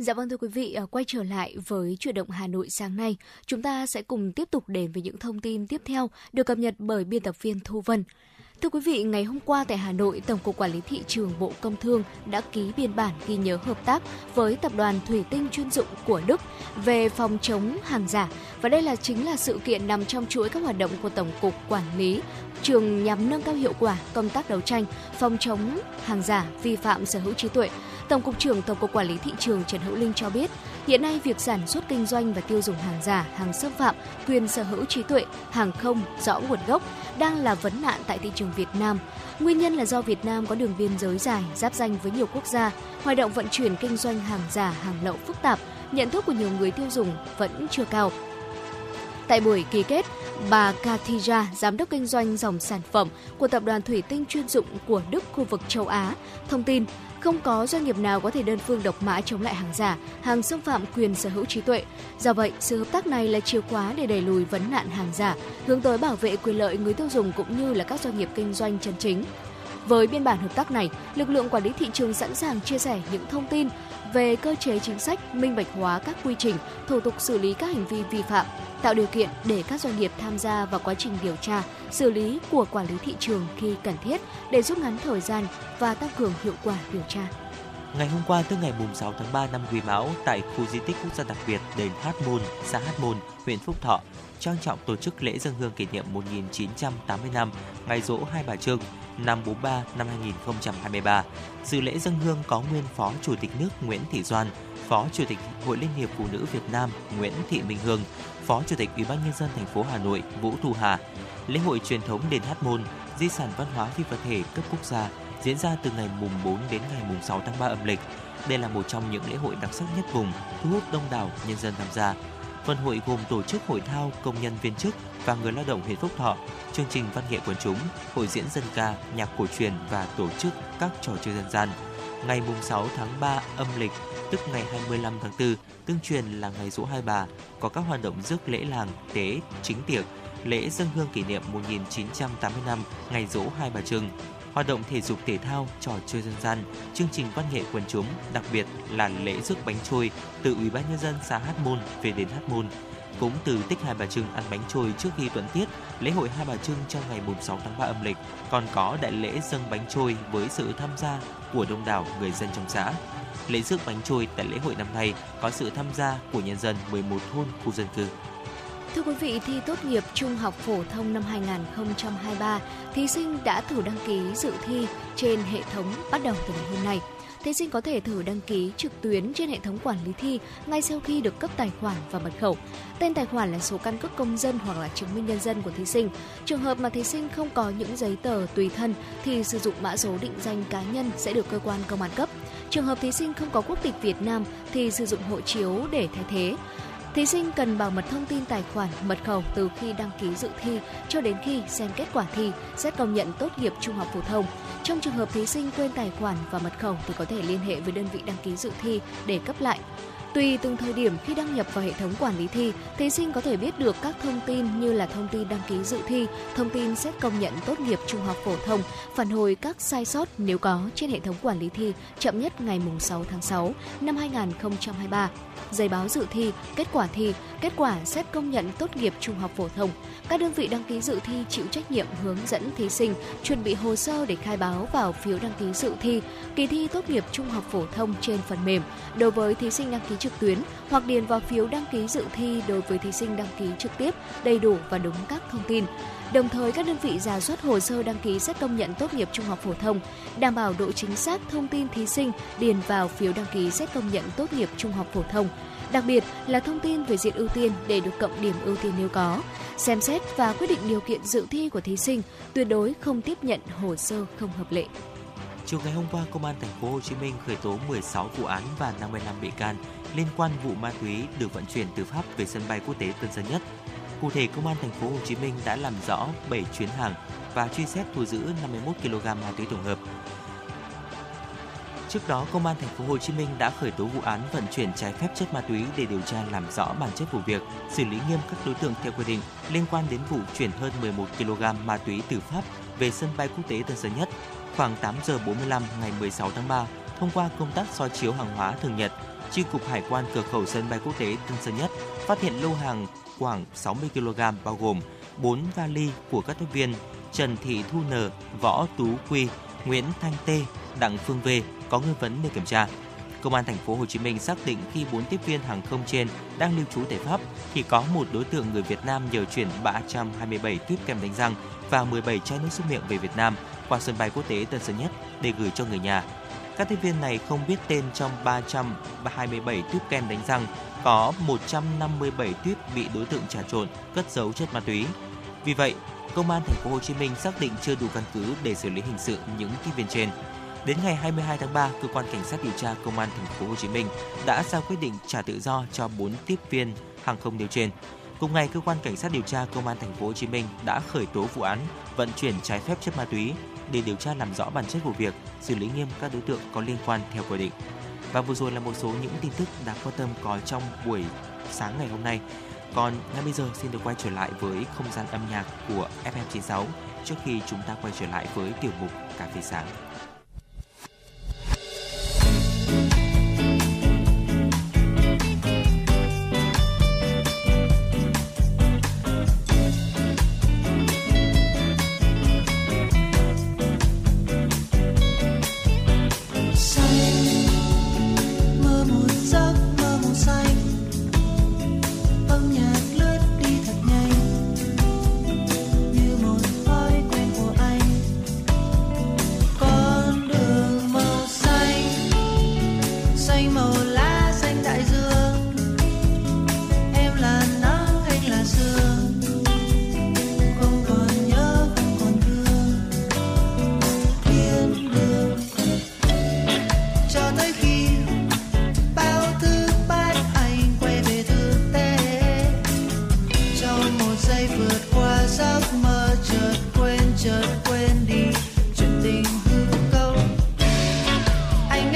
Dạ vâng thưa quý vị, quay trở lại với Chuyển động Hà Nội sáng nay, chúng ta sẽ cùng tiếp tục đến với những thông tin tiếp theo được cập nhật bởi biên tập viên Thu Vân. Thưa quý vị, ngày hôm qua tại Hà Nội, Tổng cục Quản lý Thị trường Bộ Công Thương đã ký biên bản ghi nhớ hợp tác với Tập đoàn Thủy Tinh chuyên dụng của Đức về phòng chống hàng giả. Và đây chính là sự kiện nằm trong chuỗi các hoạt động của Tổng cục Quản lý Trường nhằm nâng cao hiệu quả công tác đấu tranh, phòng chống hàng giả, vi phạm sở hữu trí tuệ. Tổng cục trưởng Tổng cục Quản lý Thị trường Trần Hữu Linh cho biết, hiện nay việc sản xuất kinh doanh và tiêu dùng hàng giả, hàng xâm phạm quyền sở hữu trí tuệ, hàng không rõ nguồn gốc đang là vấn nạn tại thị trường Việt Nam. Nguyên nhân là do Việt Nam có đường biên giới dài, giáp ranh với nhiều quốc gia, hoạt động vận chuyển kinh doanh hàng giả, hàng lậu phức tạp, nhận thức của nhiều người tiêu dùng vẫn chưa cao. Tại buổi ký kết, bà Katija, giám đốc kinh doanh dòng sản phẩm của Tập đoàn Thủy Tinh chuyên dụng của Đức khu vực châu Á, thông tin không có doanh nghiệp nào có thể đơn phương độc mã chống lại hàng giả, hàng xâm phạm quyền sở hữu trí tuệ. Do vậy, sự hợp tác này là chìa khóa để đẩy lùi vấn nạn hàng giả, hướng tới bảo vệ quyền lợi người tiêu dùng cũng như là các doanh nghiệp kinh doanh chân chính. Với biên bản hợp tác này, lực lượng quản lý thị trường sẵn sàng chia sẻ những thông tin về cơ chế chính sách, minh bạch hóa các quy trình, thủ tục xử lý các hành vi vi phạm, tạo điều kiện để các doanh nghiệp tham gia vào quá trình điều tra, xử lý của quản lý thị trường khi cần thiết để rút ngắn thời gian và tăng cường hiệu quả điều tra. Ngày hôm qua, tức ngày 6 tháng 3 năm Quý Mão, tại khu di tích quốc gia đặc biệt đền Hát Môn, xã Hát Môn, huyện Phúc Thọ, trang trọng tổ chức lễ dâng hương kỷ niệm 1980 năm ngày giỗ Hai Bà Trưng năm 43 năm 2023. Dự lễ dâng hương có nguyên Phó Chủ tịch nước Nguyễn Thị Doan, Phó Chủ tịch Hội Liên hiệp Phụ nữ Việt Nam Nguyễn Thị Minh Hương, Phó Chủ tịch Ủy ban nhân dân thành phố Hà Nội Vũ Thu Hà. Lễ hội truyền thống đền Hát Môn, di sản văn hóa phi vật thể cấp quốc gia, diễn ra từ ngày mùng 4 đến ngày mùng 6 tháng 3 âm lịch. Đây là một trong những lễ hội đặc sắc nhất vùng, thu hút đông đảo nhân dân tham gia. Phần hội gồm tổ chức hội thao, công nhân viên chức và người lao động huyện Phúc Thọ, chương trình văn nghệ quần chúng, hội diễn dân ca, nhạc cổ truyền và tổ chức các trò chơi dân gian. ngày 6 tháng 3 âm lịch, tức ngày 25 tháng 4, tương truyền là ngày giỗ Hai Bà, có các hoạt động rước lễ làng, tế, chính tiệc, lễ dâng hương kỷ niệm 1980 năm ngày giỗ Hai Bà Trưng, hoạt động thể dục thể thao, trò chơi dân gian, chương trình văn nghệ quần chúng, đặc biệt là lễ rước bánh trôi từ Ủy ban nhân dân xã Hát Môn về đến Hát Môn. Cũng từ tích Hai Bà Trưng ăn bánh trôi trước khi Tuần Tiết, lễ hội Hai Bà Trưng trong ngày 6 tháng 3 âm lịch còn có đại lễ dâng bánh trôi với sự tham gia của đông đảo người dân trong xã. Lễ rước bánh trôi tại lễ hội năm nay có sự tham gia của nhân dân 11 thôn khu dân cư. Thưa quý vị, thi tốt nghiệp trung học phổ thông năm 2023, thí sinh đã thử đăng ký dự thi trên hệ thống bắt đầu từ ngày hôm nay. Thí sinh có thể thử đăng ký trực tuyến trên hệ thống quản lý thi ngay sau khi được cấp tài khoản và mật khẩu. Tên tài khoản là số căn cước công dân hoặc là chứng minh nhân dân của thí sinh. Trường hợp mà thí sinh không có những giấy tờ tùy thân thì sử dụng mã số định danh cá nhân sẽ được cơ quan công an cấp. Trường hợp thí sinh không có quốc tịch Việt Nam thì sử dụng hộ chiếu để thay thế. Thí sinh cần bảo mật thông tin tài khoản, mật khẩu từ khi đăng ký dự thi cho đến khi xem kết quả thi, xét công nhận tốt nghiệp trung học phổ thông. Trong trường hợp thí sinh quên tài khoản và mật khẩu thì có thể liên hệ với đơn vị đăng ký dự thi để cấp lại. Tùy từng thời điểm khi đăng nhập vào hệ thống quản lý thi, thí sinh có thể biết được các thông tin như là thông tin đăng ký dự thi, thông tin xét công nhận tốt nghiệp trung học phổ thông, phản hồi các sai sót nếu có trên hệ thống quản lý thi chậm nhất ngày 6 tháng 6 năm 2023, giấy báo dự thi, kết quả xét công nhận tốt nghiệp trung học phổ thông. Các đơn vị đăng ký dự thi chịu trách nhiệm hướng dẫn thí sinh chuẩn bị hồ sơ để khai báo vào phiếu đăng ký dự thi, kỳ thi tốt nghiệp trung học phổ thông trên phần mềm đối với thí sinh đăng ký trực tuyến hoặc điền vào phiếu đăng ký dự thi đối với thí sinh đăng ký trực tiếp đầy đủ và đúng các thông tin. Đồng thời, các đơn vị rà soát hồ sơ đăng ký xét công nhận tốt nghiệp trung học phổ thông, đảm bảo độ chính xác thông tin thí sinh điền vào phiếu đăng ký xét công nhận tốt nghiệp trung học phổ thông, đặc biệt là thông tin về diện ưu tiên để được cộng điểm ưu tiên nếu có, xem xét và quyết định điều kiện dự thi của thí sinh, tuyệt đối không tiếp nhận hồ sơ không hợp lệ. Chiều ngày hôm qua, Công an Thành phố Hồ Chí Minh khởi tố 16 vụ án và 55 bị can liên quan vụ ma túy được vận chuyển từ Pháp về sân bay quốc tế Tân Sơn Nhất. Cụ thể, Công an Thành phố Hồ Chí Minh đã làm rõ 7 chuyến hàng và truy xét thu giữ 51 kg ma túy tổng hợp. Trước đó, Công an Thành phố Hồ Chí Minh đã khởi tố vụ án vận chuyển trái phép chất ma túy để điều tra làm rõ bản chất vụ việc, xử lý nghiêm các đối tượng theo quy định liên quan đến vụ chuyển hơn 11 kg ma túy từ Pháp về sân bay quốc tế Tân Sơn Nhất. Khoảng 8 giờ 45 ngày 16 tháng 3, thông qua công tác soi chiếu hàng hóa thường nhật, Chi cục Hải quan cửa khẩu sân bay quốc tế Tân Sơn Nhất phát hiện lô hàng khoảng 60 kg bao gồm 4 vali của các tiếp viên Trần Thị Thu N, Võ Tú Quy, Nguyễn Thanh Tê, Đặng Phương V có nghi vấn để kiểm tra. Công an Thành phố Hồ Chí Minh xác định khi 4 tiếp viên hàng không trên đang lưu trú tại Pháp thì có một đối tượng người Việt Nam nhờ chuyển 327 tuyếp kem đánh răng và 17 chai nước súc miệng về Việt Nam qua sân bay quốc tế Tân Sơn Nhất để gửi cho người nhà. Các tiếp viên này không biết tên trong 327 tuyếp kem đánh răng có 157 tuyếp bị đối tượng trà trộn, cất giấu chất ma túy. Vì vậy, Công an Thành phố Hồ Chí Minh xác định chưa đủ căn cứ để xử lý hình sự những tiếp viên trên. Đến ngày 22 tháng 3, cơ quan cảnh sát điều tra Công an Thành phố Hồ Chí Minh đã ra quyết định trả tự do cho 4 tiếp viên hàng không nêu trên. Cùng ngày, cơ quan cảnh sát điều tra Công an Thành phố Hồ Chí Minh đã khởi tố vụ án vận chuyển trái phép chất ma túy để điều tra làm rõ bản chất vụ việc, xử lý nghiêm các đối tượng có liên quan theo quy định. Và vừa rồi là một số những tin tức đáng quan tâm có trong buổi sáng ngày hôm nay. Còn ngay bây giờ xin được quay trở lại với không gian âm nhạc của FM96 trước khi chúng ta quay trở lại với tiểu mục Cà phê sáng. Chợt quên đi chuyện tình hư cấu. Anh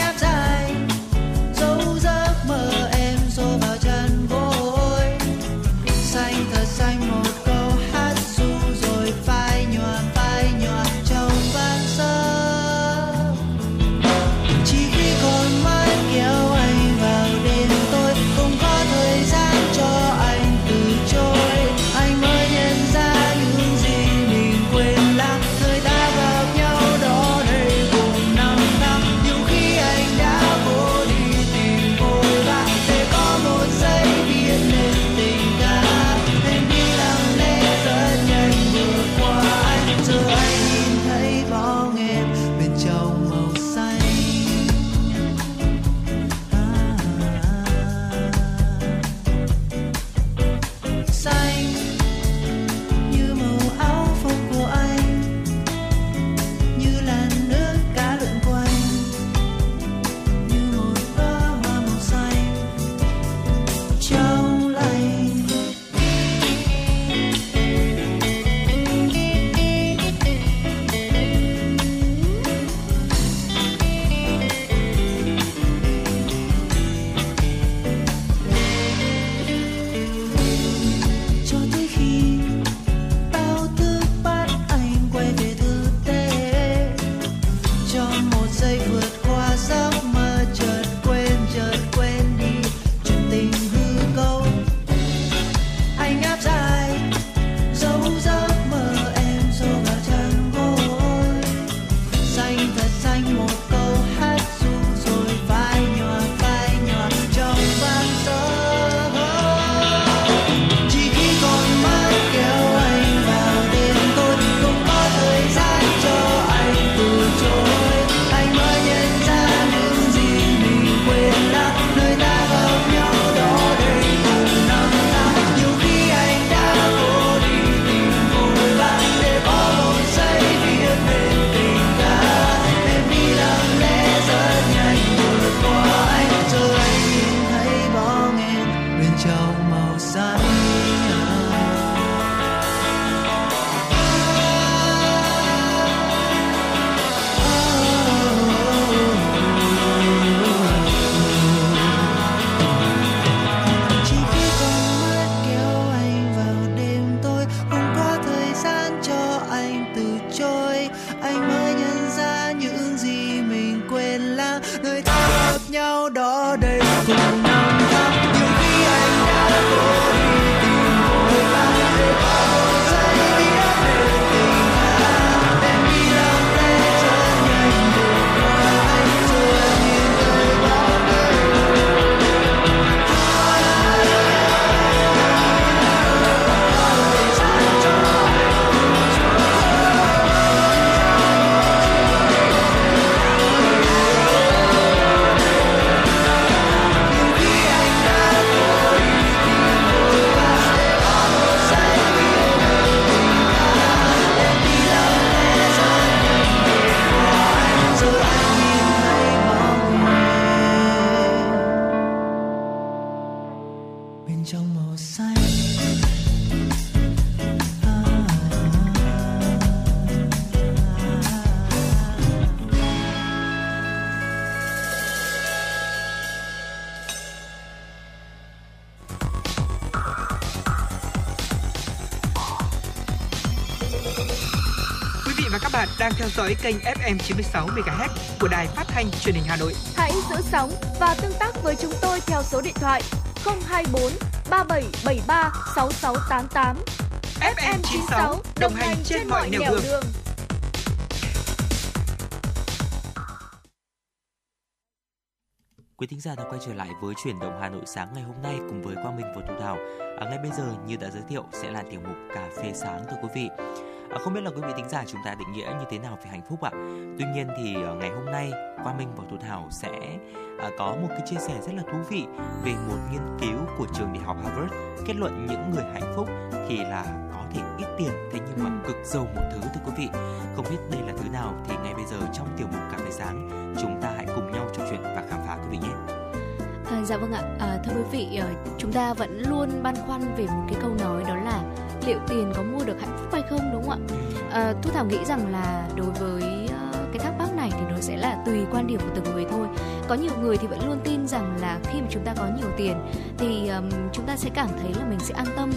nhau đó đây cùng nhau khắp những khi anh đã cố đi tìm người bạn để bao một giây biết về tình ta em đi làm thế cho nhanh được và anh chưa nhìn thấy bao đang theo dõi kênh FM 96 MHz của đài phát thanh truyền hình Hà Nội. Hãy giữ sóng và tương tác với chúng tôi theo số điện thoại 024 3773 6688. FM 96 đồng hành trên mọi nẻo đường. Quý thính giả đã quay trở lại với Chuyển động Hà Nội sáng ngày hôm nay cùng với Quang Minh và Thu Thảo. Ngay bây giờ như đã giới thiệu sẽ là tiểu mục cà phê sáng thưa quý vị. Không biết là quý vị thính giả chúng ta định nghĩa như thế nào về hạnh phúc ạ? Tuy nhiên thì ngày hôm nay Quang Minh và Thu Thảo sẽ có một cái chia sẻ rất là thú vị về một nghiên cứu của trường đại học Harvard kết luận những người hạnh phúc thì là có thể ít tiền thế nhưng mà cực giàu một thứ thưa quý vị. Không biết đây là thứ nào thì ngay bây giờ trong tiểu mục cà phê sáng chúng ta hãy cùng nhau trò chuyện và khám phá quý vị nhé. Dạ vâng ạ, thưa quý vị, chúng ta vẫn luôn băn khoăn về một cái câu nói đó là liệu tiền có mua được hạnh phúc hay không, đúng không ạ? Thu Thảo nghĩ rằng là đối với cái thắc mắc này thì nó sẽ là tùy quan điểm của từng người thôi. Có nhiều người thì vẫn luôn tin rằng là khi mà chúng ta có nhiều tiền thì chúng ta sẽ cảm thấy là mình sẽ an tâm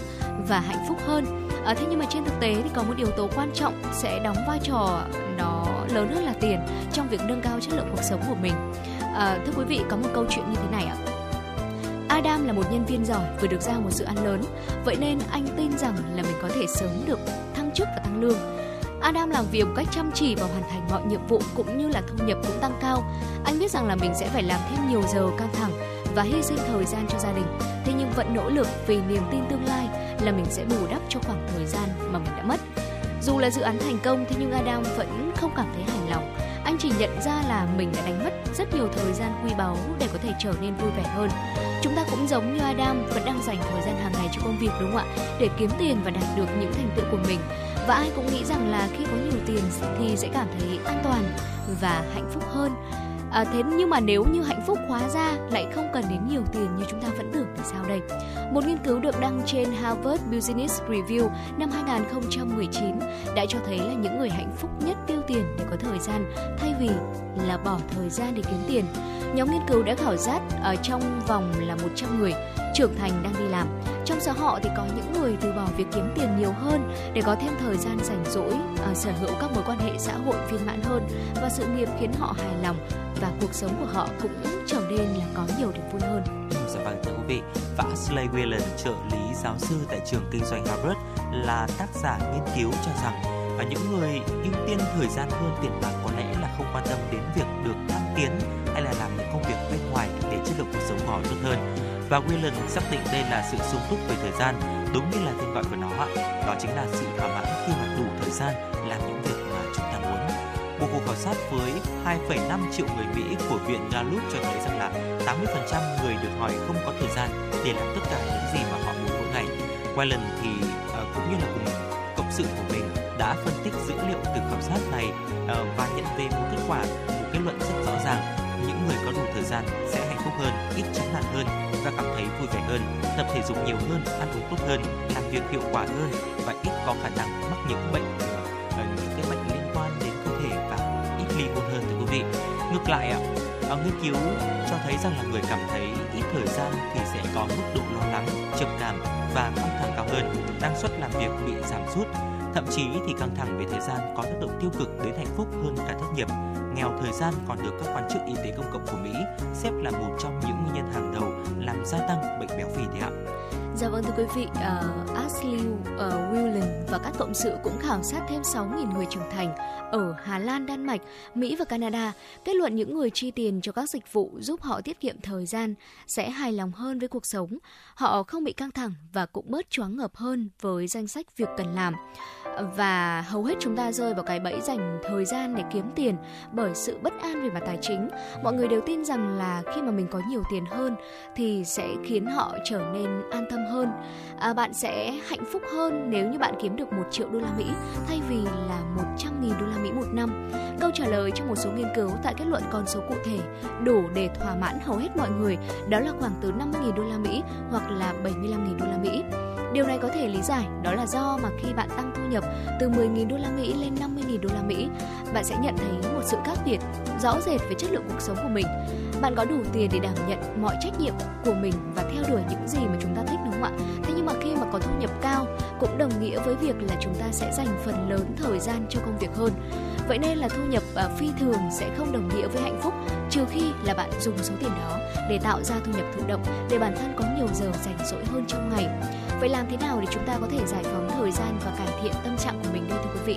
và hạnh phúc hơn. Thế nhưng mà trên thực tế thì có một yếu tố quan trọng sẽ đóng vai trò nó lớn hơn là tiền trong việc nâng cao chất lượng cuộc sống của mình. Thưa quý vị, có một câu chuyện như thế này ạ. Adam là một nhân viên giỏi vừa được giao một dự án lớn, vậy nên anh tin rằng là mình có thể sớm được thăng chức và tăng lương. Adam làm việc một cách chăm chỉ và hoàn thành mọi nhiệm vụ cũng như là thu nhập cũng tăng cao. Anh biết rằng là mình sẽ phải làm thêm nhiều giờ căng thẳng và hy sinh thời gian cho gia đình, thế nhưng vẫn nỗ lực vì niềm tin tương lai là mình sẽ bù đắp cho khoảng thời gian mà mình đã mất. Dù là dự án thành công thế nhưng Adam vẫn không cảm thấy hài lòng. Anh chỉ nhận ra là mình đã đánh mất rất nhiều thời gian quý báu để có thể trở nên vui vẻ hơn. Chúng ta cũng giống như Adam vẫn đang dành thời gian hàng ngày cho công việc, đúng không ạ? Để kiếm tiền và đạt được những thành tựu của mình. Và ai cũng nghĩ rằng là khi có nhiều tiền thì sẽ cảm thấy an toàn và hạnh phúc hơn. Thế nhưng mà nếu như hạnh phúc hóa ra lại không cần đến nhiều tiền như chúng ta vẫn tưởng thì sao đây? Một nghiên cứu được đăng trên Harvard Business Review năm 2019 đã cho thấy là những người hạnh phúc nhất tiêu tiền để có thời gian thay vì là bỏ thời gian để kiếm tiền. Nhóm nghiên cứu đã khảo sát ở trong vòng là 100 người trưởng thành đang đi làm. Trong số họ thì có những người từ bỏ việc kiếm tiền nhiều hơn để có thêm thời gian rảnh rỗi, sở hữu các mối quan hệ xã hội viên mãn hơn và sự nghiệp khiến họ hài lòng và cuộc sống của họ cũng trở nên là có nhiều điểm vui hơn. Dạ vâng thưa quý vị, và Ashley Whelan, trợ lý giáo sư tại trường kinh doanh Harvard là tác giả nghiên cứu cho rằng những người ưu tiên thời gian hơn tiền bạc có lẽ là không quan tâm đến việc được thăng tiến hay là làm những công việc bên ngoài để chất lượng cuộc sống họ tốt hơn. Và Whelan xác định đây là sự sung túc về thời gian, đúng như là tên gọi của nó, đó chính là sự thỏa mãn khi mà đủ thời gian làm những việc mà chúng ta muốn. Một cuộc khảo sát với 2,5 triệu người Mỹ của Viện Gallup cho thấy rằng là 80% người được hỏi không có thời gian để làm tất cả những gì mà họ muốn mỗi ngày. Whelan thì cũng như là cùng cộng sự của mình đã phân tích dữ liệu từ khảo sát này và nhận về một kết quả, một kết luận rất rõ ràng. Những người có đủ thời gian sẽ hạnh phúc hơn, ít chán nản hơn và cảm thấy vui vẻ hơn, tập thể dục nhiều hơn, ăn uống tốt hơn, làm việc hiệu quả hơn và ít có khả năng mắc những cái bệnh liên quan đến cơ thể và ít ly hôn hơn thưa quý vị. Ngược lại nghiên cứu cho thấy rằng là người cảm thấy ít thời gian thì sẽ có mức độ lo lắng, trầm cảm và căng thẳng cao hơn, năng suất làm việc bị giảm sút, thậm chí thì căng thẳng về thời gian có tác động tiêu cực đến hạnh phúc hơn cả thất nghiệp. nghèo thời gian còn được các quan chức y tế công cộng của Mỹ xếp là một trong những nguyên nhân hàng đầu làm gia tăng bệnh béo phì thế ạ. Dạ vâng thưa quý vị, Ashley Willen và các cộng sự cũng khảo sát thêm 6.000 người trưởng thành ở Hà Lan, Đan Mạch, Mỹ và Canada, kết luận những người chi tiền cho các dịch vụ giúp họ tiết kiệm thời gian sẽ hài lòng hơn với cuộc sống, họ không bị căng thẳng và cũng bớt choáng ngợp hơn với danh sách việc cần làm. Và hầu hết chúng ta rơi vào cái bẫy dành thời gian để kiếm tiền bởi sự bất an về mặt tài chính. Mọi người đều tin rằng là khi mà mình có nhiều tiền hơn thì sẽ khiến họ trở nên an tâm hơn. Bạn sẽ hạnh phúc hơn nếu như bạn kiếm được 1 triệu đô la Mỹ thay vì là 100.000 đô la Mỹ một năm. Câu trả lời trong một số nghiên cứu tại kết luận con số cụ thể đủ để thỏa mãn hầu hết mọi người, đó là khoảng từ 50.000 đô la Mỹ hoặc là 75.000 đô la Mỹ. Điều này có thể lý giải, đó là do mà khi bạn tăng thu nhập từ 10.000 đô la Mỹ lên 50.000 đô la Mỹ, bạn sẽ nhận thấy một sự khác biệt rõ rệt về chất lượng cuộc sống của mình. Bạn có đủ tiền để đảm nhận mọi trách nhiệm của mình và theo đuổi những gì mà chúng ta thích, đúng không ạ? Thế nhưng mà khi mà có thu nhập cao cũng đồng nghĩa với việc là chúng ta sẽ dành phần lớn thời gian cho công việc hơn. Vậy nên là thu nhập phi thường sẽ không đồng nghĩa với hạnh phúc, trừ khi là bạn dùng số tiền đó để tạo ra thu nhập thụ động để bản thân có nhiều giờ rảnh rỗi hơn trong ngày. Vậy làm thế nào để chúng ta có thể giải phóng thời gian và cải thiện tâm trạng của mình đây thưa quý vị?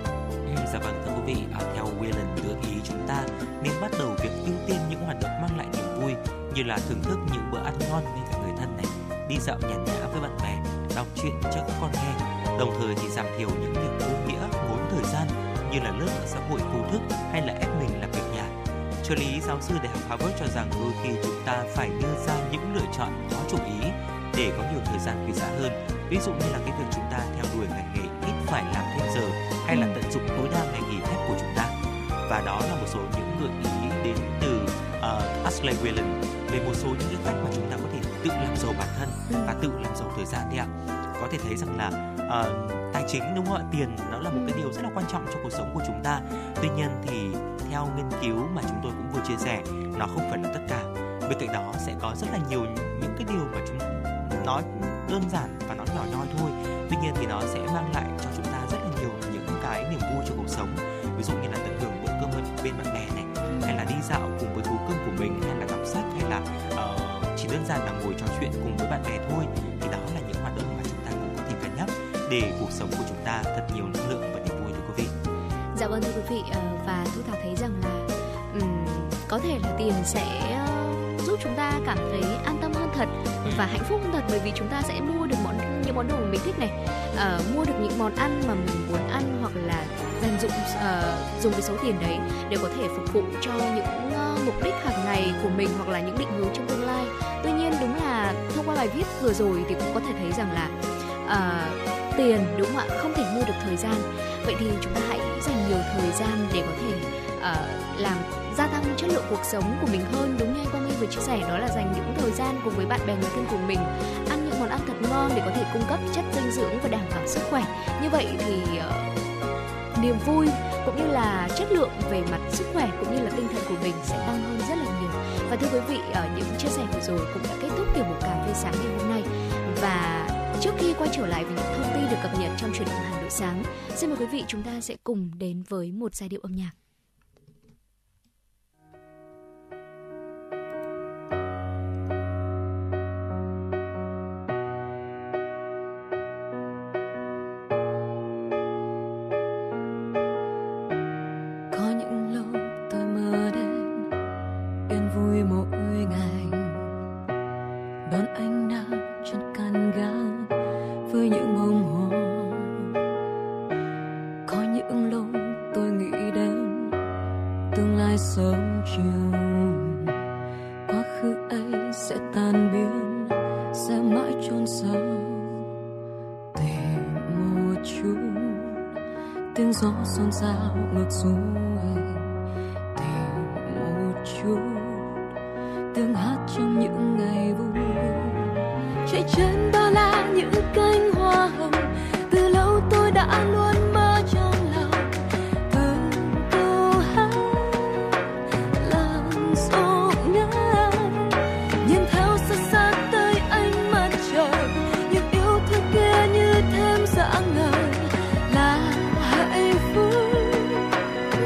Dạ vâng thưa quý vị, theo Willen đưa ý chúng ta nên bắt đầu việc ưu tiên những hoạt động mang lại niềm vui như là thưởng thức những bữa ăn ngon bên cạnh người thân này, đi dạo nhàn nhã với bạn bè, đọc truyện cho các con nghe. Đồng thời thì giảm thiểu những việc vô nghĩa ngốn thời gian như là lớp ở xã hội vô thức hay là ép mình làm việc nhà. Trợ lý giáo sư Đại học Harvard cho rằng đôi khi chúng ta phải đưa ra những lựa chọn có chủ ý để có nhiều thời gian quý giá hơn. Ví dụ như là cái việc chúng ta theo đuổi ngành nghề ít phải làm thêm giờ hay là tận dụng tối đa ngày nghỉ phép của chúng ta. Và đó là một số những gợi ý đến từ Ashley Willen về một số những cái cách mà chúng ta có thể tự làm giàu bản thân và tự làm giàu thời gian đấy ạ. Có thể thấy rằng là tài chính đúng không ạ, tiền nó là một cái điều rất là quan trọng trong cuộc sống của chúng ta. Tuy nhiên thì theo nghiên cứu mà chúng tôi cũng vừa chia sẻ, nó không phải là tất cả. Bên cạnh đó sẽ có rất là nhiều những cái điều mà chúng nó đơn giản và nó nhỏ nhoi thôi, tuy nhiên thì nó sẽ mang lại cho chúng ta rất là nhiều những cái niềm vui cho cuộc sống. Ví dụ như là tận hưởng bữa cơm bên bạn bè này, hay là đi dạo cùng với thú cưng của mình, hay là đọc sách, hay là chỉ đơn giản là ngồi trò chuyện cùng với bạn bè thôi. Thì đó là những hoạt động mà chúng ta cũng có thể cân nhắc để cuộc sống của chúng ta thật nhiều năng lượng và niềm vui thưa quý vị. Dạ vâng thưa quý vị, và Thu Thảo thấy rằng là có thể là tiền sẽ giúp chúng ta cảm thấy an tâm hơn thật và hạnh phúc hơn thật, bởi vì chúng ta sẽ mua được những món đồ mình thích này, mua được những món ăn mà mình muốn ăn, hoặc là dành dùng cái số tiền đấy để có thể phục vụ cho những mục đích hàng ngày của mình hoặc là những định hướng trong tương lai. Tuy nhiên đúng là thông qua bài viết vừa rồi thì cũng có thể thấy rằng là tiền đúng không ạ, không thể mua được thời gian. Vậy thì chúng ta hãy dành nhiều thời gian để có thể làm gia tăng chất lượng cuộc sống của mình hơn, đúng như anh Quang Minh vừa chia sẻ, đó là dành những thời gian cùng với bạn bè người thân của mình, ăn những món ăn thật ngon để có thể cung cấp chất dinh dưỡng và đảm bảo sức khỏe. Như vậy thì niềm vui cũng như là chất lượng về mặt sức khỏe cũng như là tinh thần của mình sẽ tăng hơn rất là nhiều. Và thưa quý vị, những chia sẻ vừa rồi cũng đã kết thúc tiểu mục cà phê sáng ngày hôm nay. Và trước khi quay trở lại với những thông tin được cập nhật trong Chuyển động Hà Nội sáng, xin mời quý vị chúng ta sẽ cùng đến với một giai điệu âm nhạc.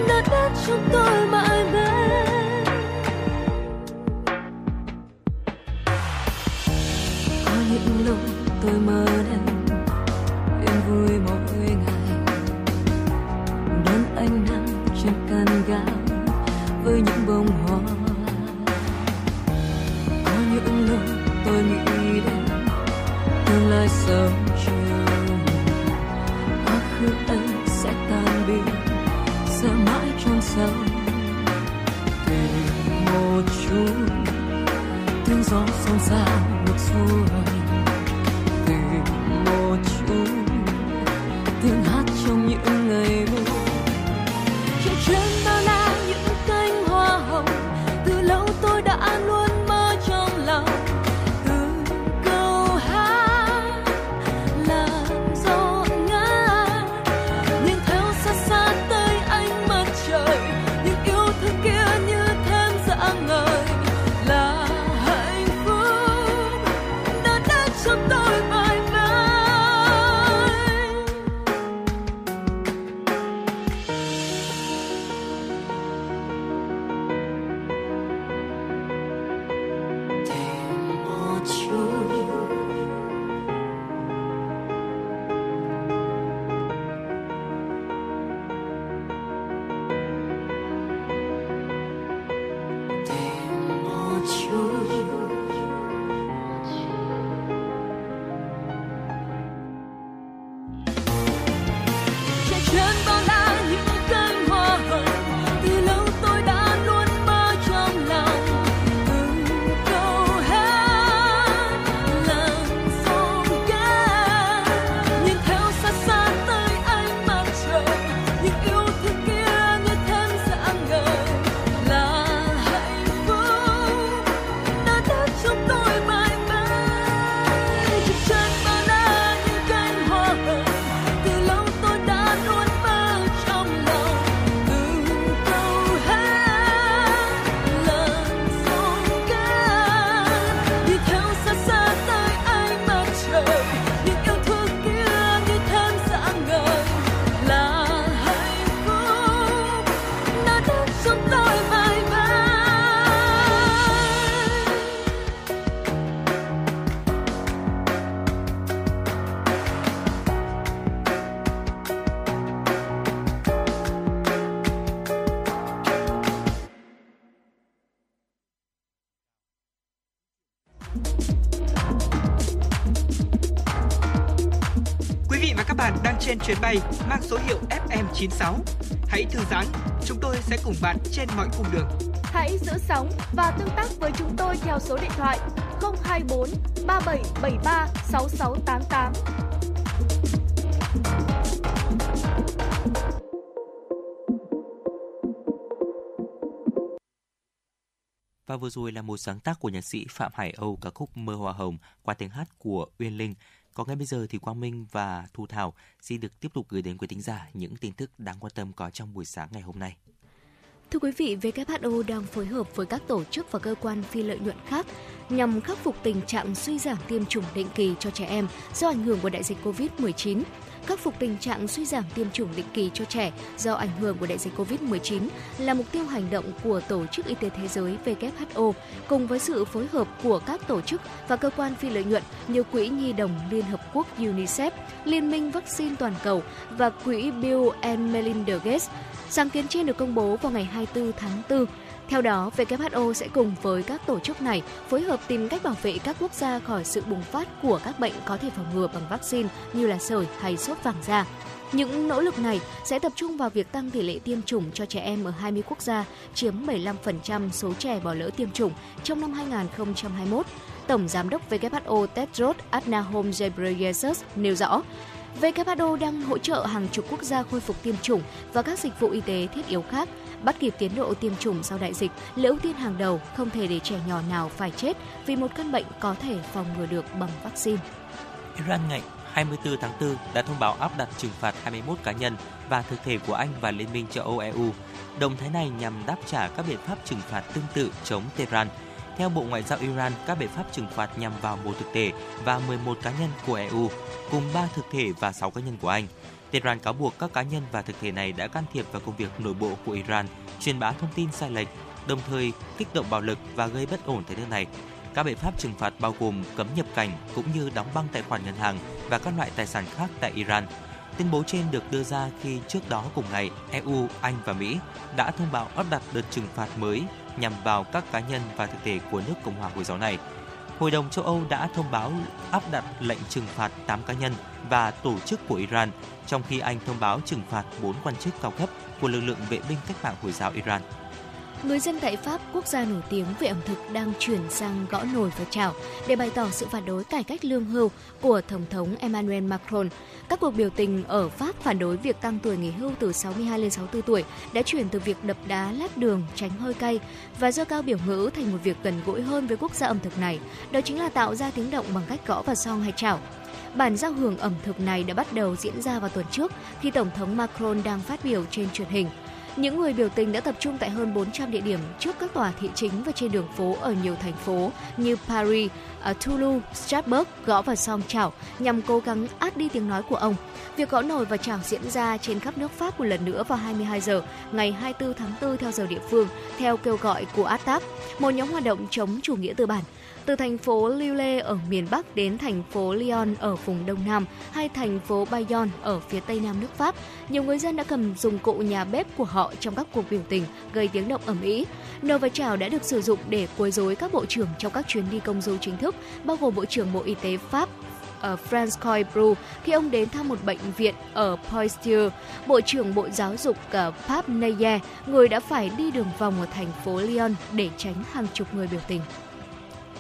Đất những lúc tôi mơ đến yên vui mỗi ngày, đón ánh nắng trên cành gạo với những bông hoa. Có những lúc tôi nghĩ đến tương lai sớm chiều, quá khứ ấy sẽ tan biến, sẽ mãi trong sâu. Tìm một chút tiếng gió xôn xao ngược xuôi, tìm một chút tiếng hát trong những ngày buồn. Trên chuyến bao la những cánh hoa hồng, từ lâu tôi đã luôn mơ trong lòng. Từ câu hát làm gió ngã, nhưng theo xa xa tới ánh mặt trời, những yêu thương kia như thêm dạng ngời. Là hạnh phúc đã đến trong tôi mãi mãi. Tìm một chút trên chuyến bao la những cánh hoa hồng, từ lâu tôi đã luôn mơ trong lòng. Từng câu hát làm gió ngát, nhìn theo xa xa tới ánh mặt trời, những yêu thương kia như thêm dạng ngời. Là hạnh phúc đã đến trong tôi mãi mãi. Trên chuyến bao la những cánh hoa hồng, từ lâu tôi đã luôn mơ trong lòng. Từng câu hát làm gió ngát, đi theo xa xa tới ánh mặt trời, những yêu thương kia như thêm dạng ngời. Là hạnh phúc đã đến trong tôi mãi mãi. Quý vị và các bạn đang trên chuyến bay mang số hiệu FM96. Hãy thư giãn, chúng tôi sẽ cùng bạn trên mọi cung đường. Hãy giữ sóng và tương tác với chúng tôi theo số điện thoại 024 3773 6688. Và vừa rồi là một sáng tác của nhạc sĩ Phạm Hải Âu, ca khúc Mơ Hoa Hồng qua tiếng hát của Uyên Linh. Còn ngay bây giờ thì Quang Minh và Thu Thảo xin được tiếp tục gửi đến quý thính giả những tin tức đáng quan tâm có trong buổi sáng ngày hôm nay. Thưa quý vị, WHO đang phối hợp với các tổ chức và cơ quan phi lợi nhuận khác nhằm khắc phục tình trạng suy giảm tiêm chủng định kỳ cho trẻ em do ảnh hưởng của đại dịch COVID-19. Khắc phục tình trạng suy giảm tiêm chủng định kỳ cho trẻ do ảnh hưởng của đại dịch COVID-19 là mục tiêu hành động của Tổ chức Y tế Thế giới WHO cùng với sự phối hợp của các tổ chức và cơ quan phi lợi nhuận như Quỹ Nhi đồng Liên Hợp Quốc UNICEF, Liên minh Vaccine Toàn cầu và Quỹ Bill and Melinda Gates. Sáng kiến trên được công bố vào ngày 24 tháng 4. Theo đó, WHO sẽ cùng với các tổ chức này phối hợp tìm cách bảo vệ các quốc gia khỏi sự bùng phát của các bệnh có thể phòng ngừa bằng vaccine như là sởi hay sốt vàng da. Những nỗ lực này sẽ tập trung vào việc tăng tỷ lệ tiêm chủng cho trẻ em ở 20 quốc gia, chiếm 75% số trẻ bỏ lỡ tiêm chủng trong năm 2021. Tổng Giám đốc WHO Tedros Adhanom Ghebreyesus nêu rõ, WHO đang hỗ trợ hàng chục quốc gia khôi phục tiêm chủng và các dịch vụ y tế thiết yếu khác. Bắt kịp tiến độ tiêm chủng sau đại dịch là ưu tiên hàng đầu, không thể để trẻ nhỏ nào phải chết vì một căn bệnh có thể phòng ngừa được bằng vaccine. Iran ngày 24 tháng 4 đã thông báo áp đặt trừng phạt 21 cá nhân và thực thể của Anh và Liên minh châu Âu EU. Động thái này nhằm đáp trả các biện pháp trừng phạt tương tự chống Tehran. Theo Bộ Ngoại giao Iran, các biện pháp trừng phạt nhằm vào một thực thể và 11 cá nhân của EU, cùng 3 thực thể và 6 cá nhân của Anh. Tehran cáo buộc các cá nhân và thực thể này đã can thiệp vào công việc nội bộ của Iran, truyền bá thông tin sai lệch, đồng thời kích động bạo lực và gây bất ổn tại nước này. Các biện pháp trừng phạt bao gồm cấm nhập cảnh cũng như đóng băng tài khoản ngân hàng và các loại tài sản khác tại Iran. Tuyên bố trên được đưa ra khi trước đó cùng ngày, EU, Anh và Mỹ đã thông báo áp đặt đợt trừng phạt mới nhằm vào các cá nhân và thực thể của nước Cộng hòa Hồi giáo này. Hội đồng châu Âu đã thông báo áp đặt lệnh trừng phạt 8 cá nhân và tổ chức của Iran, trong khi Anh thông báo trừng phạt 4 quan chức cao cấp của lực lượng vệ binh cách mạng Hồi giáo Iran. Người dân tại Pháp, quốc gia nổi tiếng về ẩm thực, đang chuyển sang gõ nồi và chảo để bày tỏ sự phản đối cải cách lương hưu của Tổng thống Emmanuel Macron. Các cuộc biểu tình ở Pháp phản đối việc tăng tuổi nghỉ hưu từ 62 lên 64 tuổi đã chuyển từ việc đập đá lát đường tránh hơi cay và dơ cao biểu ngữ thành một việc gần gũi hơn với quốc gia ẩm thực này, đó chính là tạo ra tiếng động bằng cách gõ vào song hay chảo. Bản giao hưởng ẩm thực này đã bắt đầu diễn ra vào tuần trước khi Tổng thống Macron đang phát biểu trên truyền hình. Những người biểu tình đã tập trung tại hơn 400 địa điểm trước các tòa thị chính và trên đường phố ở nhiều thành phố như Paris, Toulouse, Strasbourg gõ vào song chảo nhằm cố gắng át đi tiếng nói của ông. Việc gõ nồi và chảo diễn ra trên khắp nước Pháp một lần nữa vào 22 giờ ngày 24 tháng 4 theo giờ địa phương, theo kêu gọi của ATTAP, một nhóm hoạt động chống chủ nghĩa tư bản. Từ thành phố Lille ở miền Bắc đến thành phố Lyon ở vùng Đông Nam hay thành phố Bayonne ở phía Tây Nam nước Pháp, nhiều người dân đã cầm dụng cụ nhà bếp của họ trong các cuộc biểu tình gây tiếng động ầm ĩ. Nồi và chảo đã được sử dụng để quấy rối các bộ trưởng trong các chuyến đi công du chính thức, bao gồm Bộ trưởng Bộ Y tế Pháp François Bru khi ông đến thăm một bệnh viện ở Poitiers, Bộ trưởng Bộ Giáo dục Pháp Neye, người đã phải đi đường vòng ở thành phố Lyon để tránh hàng chục người biểu tình.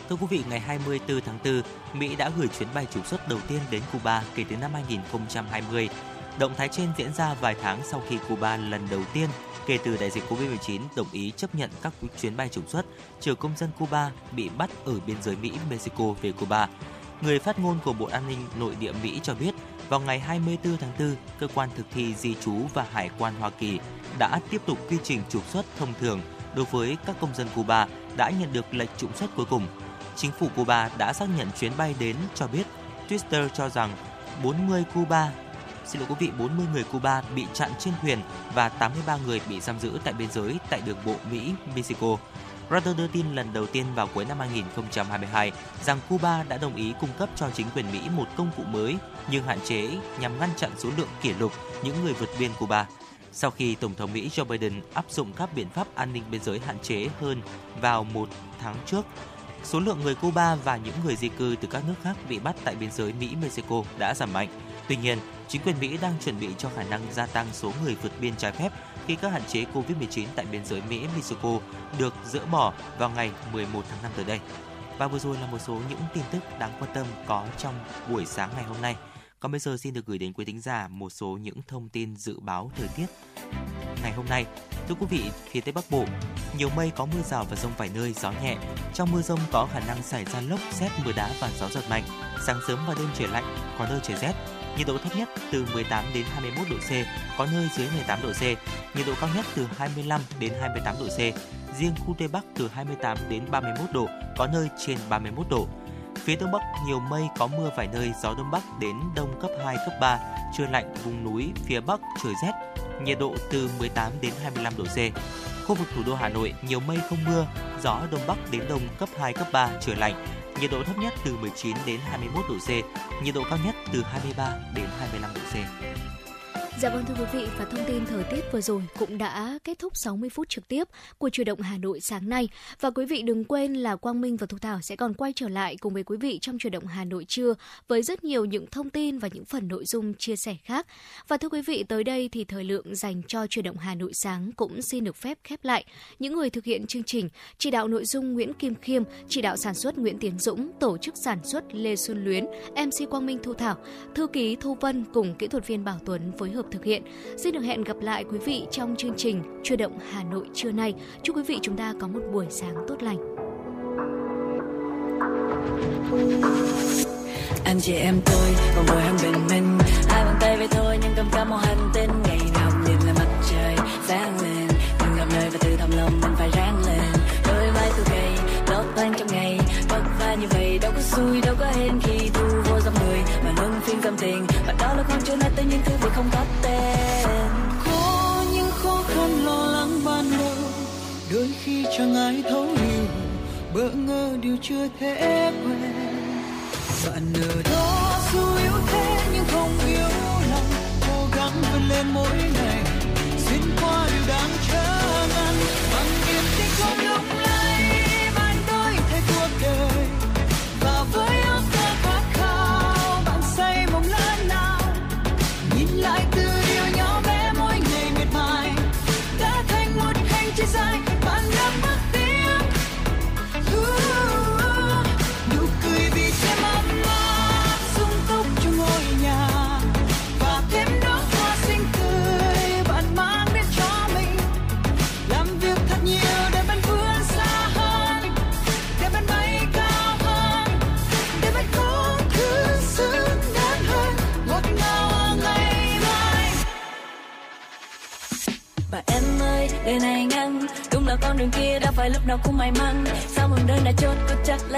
Thưa quý vị, ngày 24 tháng 4, Mỹ đã gửi chuyến bay trục xuất đầu tiên đến Cuba kể từ năm 2020. Động thái trên diễn ra vài tháng sau khi Cuba lần đầu tiên kể từ đại dịch Covid-19 đồng ý chấp nhận các chuyến bay trục xuất chở công dân Cuba bị bắt ở biên giới Mỹ-Mexico về Cuba. Người phát ngôn của Bộ An ninh Nội địa Mỹ cho biết, vào ngày 24 tháng 4, cơ quan thực thi di trú và hải quan Hoa Kỳ đã tiếp tục quy trình trục xuất thông thường đối với các công dân Cuba đã nhận được lệnh trục xuất cuối cùng. Chính phủ Cuba đã xác nhận chuyến bay đến, cho biết Twitter cho rằng 40 người Cuba bị chặn trên thuyền và 83 người bị giam giữ tại biên giới tại đường bộ Mỹ-Mexico. Reuters đưa tin lần đầu tiên vào cuối năm 2022 rằng Cuba đã đồng ý cung cấp cho chính quyền Mỹ một công cụ mới nhưng hạn chế nhằm ngăn chặn số lượng kỷ lục những người vượt biên Cuba. Sau khi Tổng thống Mỹ Joe Biden áp dụng các biện pháp an ninh biên giới hạn chế hơn vào một tháng trước, số lượng người Cuba và những người di cư từ các nước khác bị bắt tại biên giới Mỹ-Mexico đã giảm mạnh. Tuy nhiên, chính quyền Mỹ đang chuẩn bị cho khả năng gia tăng số người vượt biên trái phép khi các hạn chế COVID-19 tại biên giới Mỹ-Mexico được dỡ bỏ vào ngày 11 tháng 5 tới đây. Và vừa rồi là một số những tin tức đáng quan tâm có trong buổi sáng ngày hôm nay. Còn bây giờ xin được gửi đến quý thính giả một số những thông tin dự báo thời tiết ngày hôm nay. Thưa quý vị, phía Tây Bắc Bộ, nhiều mây có mưa rào và dông vài nơi, gió nhẹ. Trong mưa dông có khả năng xảy ra lốc, sét, mưa đá và gió giật mạnh. Sáng sớm và đêm trời lạnh, có nơi trời rét. Nhiệt độ thấp nhất từ 18 đến 21 độ C, có nơi dưới 18 độ C. Nhiệt độ cao nhất từ 25 đến 28 độ C. Riêng khu Tây Bắc từ 28 đến 31 độ, có nơi trên 31 độ. Phía Đông Bắc nhiều mây có mưa vài nơi, gió Đông Bắc đến Đông cấp 2, cấp 3. Trời lạnh, vùng núi, phía Bắc trời rét. Nhiệt độ từ 18 đến 25 độ C. Khu vực thủ đô Hà Nội nhiều mây không mưa, gió Đông Bắc đến Đông cấp 2, cấp 3, trời lạnh. Nhiệt độ thấp nhất từ 19 đến 21 độ C. Nhiệt độ cao nhất từ 23 đến 25 độ C. Dạ vâng thưa quý vị, và thông tin thời tiết vừa rồi cũng đã kết thúc 60 phút trực tiếp của Chuyển động Hà Nội sáng nay. Và quý vị đừng quên là Quang Minh và Thu Thảo sẽ còn quay trở lại cùng với quý vị trong Chuyển động Hà Nội trưa với rất nhiều những thông tin và những phần nội dung chia sẻ khác. Và thưa quý vị, tới đây thì thời lượng dành cho Chuyển động Hà Nội sáng cũng xin được phép khép lại. Những người thực hiện chương trình, chỉ đạo nội dung Nguyễn Kim Khiêm, chỉ đạo sản xuất Nguyễn Tiến Dũng, tổ chức sản xuất Lê Xuân Luyến, MC Quang Minh Thu Thảo, thư ký Thu Vân cùng kỹ thuật viên Bảo Tuấn phối hợp thực hiện. Xin được hẹn gặp lại quý vị trong chương trình Chuyển động Hà Nội trưa nay. Chúc quý vị chúng ta có một buổi sáng tốt lành. Anh chị em tôi còn ngồi hai bên mình, hai bàn tay với tôi nhưng cầm cả một hành tinh. Ngày nào nhìn là mặt trời sáng lên, từng gặp nơi và từ thầm lòng mình phải ráng lên. Đôi vai tôi gầy, tóc tan trong ngày, vất vả như vậy đâu có xui đâu có hên khi thu vô dòng người mà luôn phiên tâm tình. Và đó là con chưa nói tới những thứ vì không có tên. Có những khó khăn lo lắng ban đầu, đôi khi chẳng ai thấu hiểu. bỡ ngỡ điều chưa thể quên. Bạn ở đó dù yếu thế nhưng không yếu lòng, cố gắng vươn lên mỗi ngày, xuyên qua điều đáng trớ ngăn bằng niềm tin không lung lay. Bạn tôi thay cuộc đời và với ước mơ khát khao, bạn xây mộng lớn nào nhìn lại từ điều nhỏ bé mỗi ngày miệt mài đã thành một hành trình dài. Bạn đã mất tiếng nụ cười vì thế mát mát sung túc trong ngôi nhà và thêm đó hoa xinh tươi bạn mang đến cho mình. Làm việc thật nhiều để bạn vươn xa hơn, để bạn bay cao hơn, để bạn có thứ xứng đáng hơn ngọt ngào ngày mai. Và em ơi đời này ngang, đúng là con đường kia đã phải lúc nào cũng may mắn. Sao một đời đã chốt có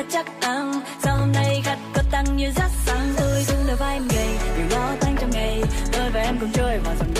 chắc ăn, sao hôm nay gắt có tăng như rát sáng. Tôi dưng đôi vai em gầy, vì lo toan trong ngày, tôi và em cùng chơi vào dòng